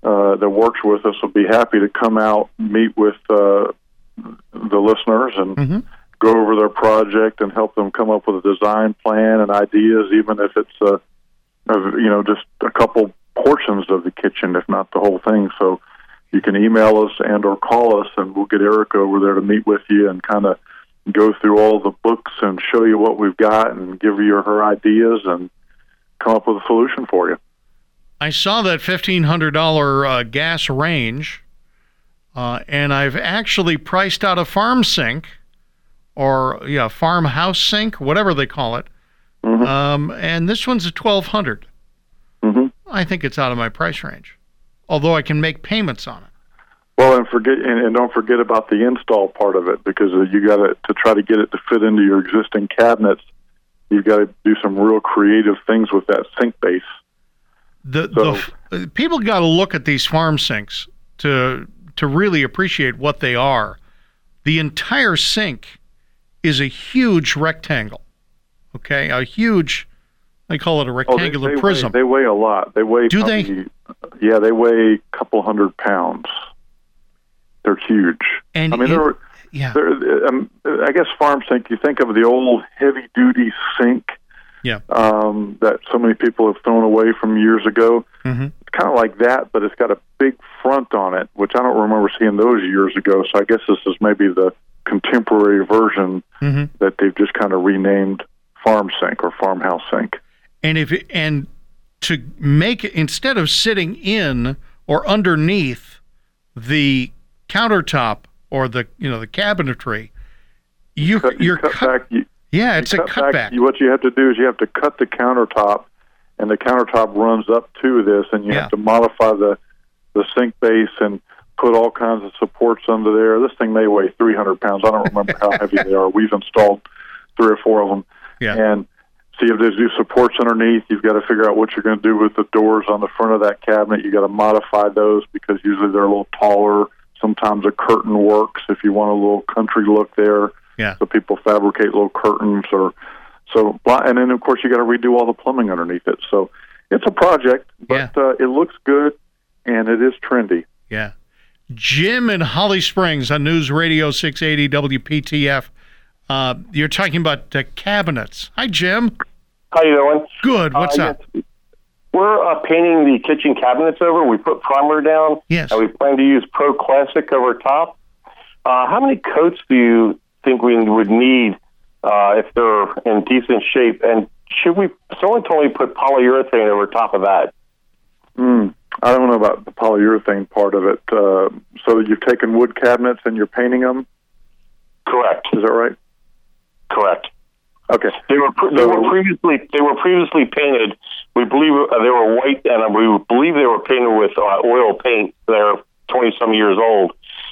uh, that works with us will be happy to come out, meet with uh, the listeners, and mm-hmm. go over their project and help them come up with a design plan and ideas, even if it's uh, you know just a couple portions of the kitchen, if not the whole thing. So you can email us and or call us, and we'll get Eric over there to meet with you and kind of go through all the books and show you what we've got and give you her ideas and come up with a solution for you. I saw that fifteen hundred dollars uh, gas range, uh, and I've actually priced out a farm sink or yeah, farmhouse sink, whatever they call it, mm-hmm. um, and this one's a twelve hundred dollars. Mm-hmm. I think it's out of my price range, although I can make payments on it. Well, and forget and, and don't forget about the install part of it, because you got to to try to get it to fit into your existing cabinets. You've got to do some real creative things with that sink base. The, so, the people got to look at these farm sinks to to really appreciate what they are. The entire sink is a huge rectangle. Okay, a huge. They call it a rectangular oh, they, they prism. Weigh, they weigh a lot. They weigh. Do probably, they? Yeah, they weigh a couple hundred pounds. They're huge. And I mean, it, they're, yeah. they're, um, I guess farm sink, you think of the old heavy-duty sink yeah. um, that so many people have thrown away from years ago. Mm-hmm. It's kind of like that, but it's got a big front on it, which I don't remember seeing those years ago, so I guess this is maybe the contemporary version mm-hmm. that they've just kind of renamed farm sink or farmhouse sink. And if and to make it, instead of sitting in or underneath the countertop or the you know the cabinetry, you cut, you're you cut cut, back, you, yeah it's you cut a cutback. Cut what you have to do is you have to cut the countertop, and the countertop runs up to this, and you yeah. have to modify the the sink base and put all kinds of supports under there. This thing may weigh three hundred pounds. I don't remember how heavy they are. We've installed three or four of them, yeah. and so you have to do supports underneath. You've got to figure out what you're going to do with the doors on the front of that cabinet. You got to modify those because usually they're a little taller. Sometimes a curtain works if you want a little country look there. Yeah. So people fabricate little curtains, or so. And then of course you got to redo all the plumbing underneath it. So it's a project, but yeah. uh, it looks good and it is trendy. Yeah. Jim in Holly Springs on News Radio six eighty W P T F. Uh, you're talking about uh, cabinets. Hi, Jim. How you doing? Good. What's uh, up? Yes. We're uh, painting the kitchen cabinets over. We put primer down, yes. and we plan to use ProClassic over top. Uh, how many coats do you think we would need uh, if they're in decent shape? And should we? Someone told me put polyurethane over top of that. Mm, I don't know about the polyurethane part of it. Uh, so you've taken wood cabinets and you're painting them? Correct. Is that right? Correct. Okay. They were pre- they so, were previously they were previously painted. We believe uh, they were white, and we believe they were painted with uh, oil paint. They're twenty-some years old.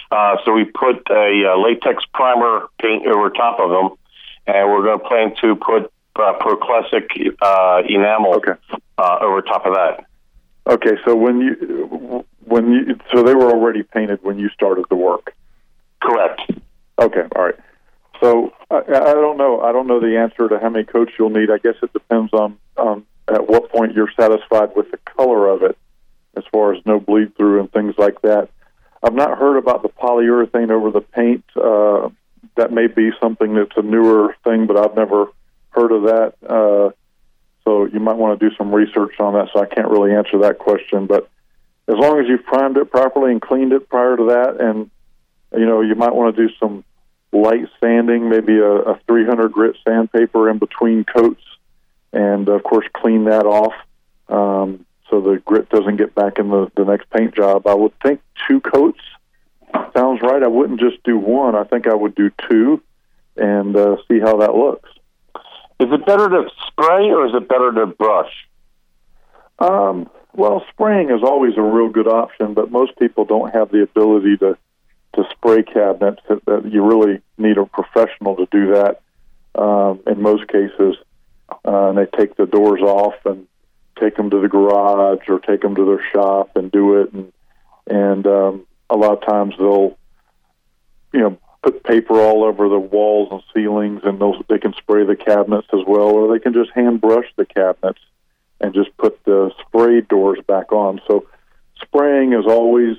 Uh, so we put a uh, latex primer paint over top of them, and we're going to plan to put uh, ProClassic uh, enamel okay. uh, over top of that. Okay. So when you when you so they were already painted when you started the work. Correct. Okay. All right. So I, I don't know. I don't know the answer to how many coats you'll need. I guess it depends on. Um, at what point you're satisfied with the color of it as far as no bleed through and things like that. I've not heard about the polyurethane over the paint. Uh, that may be something that's a newer thing, but I've never heard of that. Uh, so you might want to do some research on that, so I can't really answer that question. But as long as you've primed it properly and cleaned it prior to that, and you know, you might want to do some light sanding, maybe a, a three hundred grit sandpaper in between coats, and, of course, clean that off um, so the grit doesn't get back in the, the next paint job. I would think two coats sounds right. I wouldn't just do one. I think I would do two and uh, see how that looks. Is it better to spray or is it better to brush? Um, well, spraying is always a real good option, but most people don't have the ability to, to spray cabinets. You really need a professional to do that um, in most cases. Uh, and they take the doors off and take them to the garage or take them to their shop and do it. And, and um, a lot of times they'll, you know, put paper all over the walls and ceilings, and they'll, they can spray the cabinets as well, or they can just hand brush the cabinets and just put the spray doors back on. So Spraying is always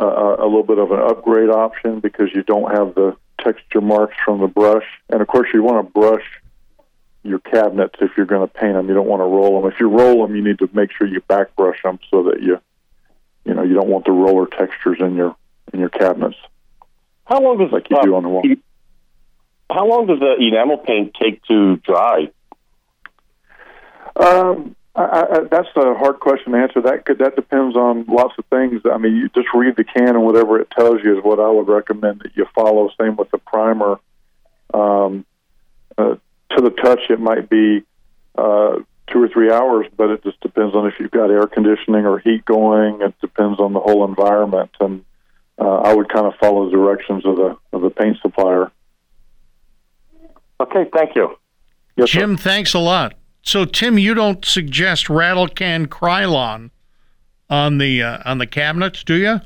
uh, a little bit of an upgrade option because you don't have the texture marks from the brush. And, of course, you want to brush your cabinets if you're going to paint them. You don't want to roll them. If you roll them, you need to make sure you back brush them so that you, you know, you don't want the roller textures in your in your cabinets. How long does like you uh, do on the wall? How long does the enamel paint take to dry? Um, I, I, that's a hard question to answer. That could, that depends on lots of things. I mean, you just read the can and whatever it tells you is what I would recommend that you follow. Same with the primer. Um, uh, to the touch, it might be uh, two or three hours, but it just depends on if you've got air conditioning or heat going. It depends on the whole environment, and uh, I would kind of follow the directions of the of the paint supplier. Okay, thank you. Yes, Jim, sir. Thanks a lot. So, Tim, you don't suggest rattle can Krylon on the uh, on the cabinets, do you?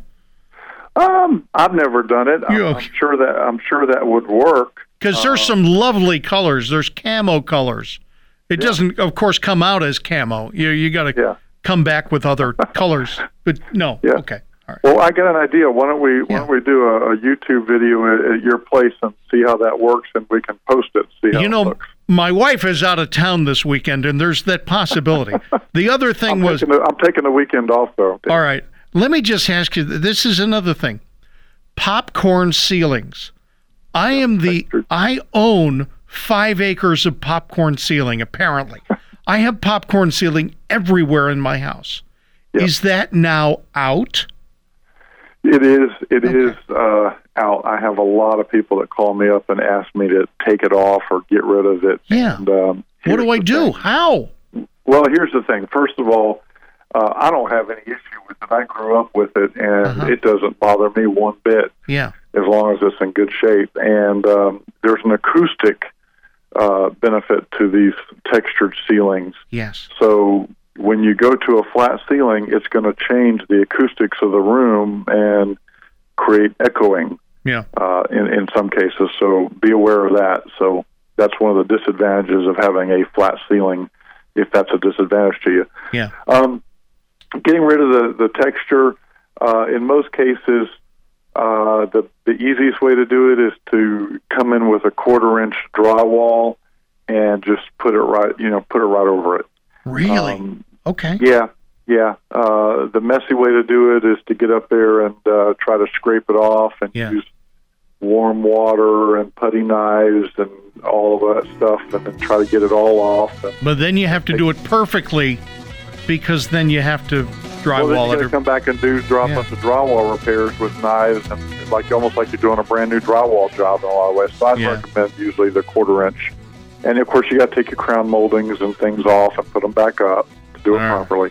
Um, I've never done it. I'm, okay. I'm sure that I'm sure that would work. Because there's some lovely colors. There's camo colors. It yeah. doesn't, of course, come out as camo. You you got to yeah. come back with other colors. But no, yeah. okay. All right. Well, I got an idea. Why don't we yeah. why don't we do a, a YouTube video at, at your place and see how that works, and we can post it. See how you know, it looks. My wife is out of town this weekend, and there's that possibility. The other thing I'm was taking the, I'm taking the weekend off, though. All right. Let me just ask you. This is another thing. Popcorn ceilings. I am the, I own five acres of popcorn ceiling, apparently. I have popcorn ceiling everywhere in my house. Yep. Is that now out? It is, it okay. is uh, out. I have a lot of people that call me up and ask me to take it off or get rid of it. Yeah. And, um, what do I do? Thing. How? Well, here's the thing. First of all, uh, I don't have any issue with it. I grew up with it, and uh-huh. it doesn't bother me one bit. Yeah. As long as it's in good shape. And um, there's an acoustic uh, benefit to these textured ceilings. Yes. So when you go to a flat ceiling, it's going to change the acoustics of the room and create echoing yeah. uh, in, in some cases. So be aware of that. So that's one of the disadvantages of having a flat ceiling, if that's a disadvantage to you. Yeah. Um, getting rid of the, the texture, uh, in most cases, Uh, the, the easiest way to do it is to come in with a quarter-inch drywall and just put it right, you know, put it right over it. Really? Um, okay. Yeah, yeah. Uh, the messy way to do it is to get up there and uh, try to scrape it off and yeah. use warm water and putty knives and all of that stuff and then try to get it all off. But then you have to do it perfectly because then you have to... Well, then you got to come back and do drop yeah. up the drywall repairs with knives, and like almost like you're doing a brand new drywall job in a lot of ways. So I'd yeah. recommend usually the quarter inch, and of course you got to take your crown moldings and things off and put them back up to do All it right. properly.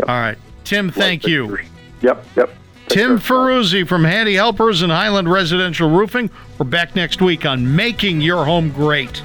Yep. All right, Tim, thank Light you. Pictures. Yep, yep. Take Tim Ferruzzi from Handy Helpers and Highland Residential Roofing. We're back next week on Making Your Home Great.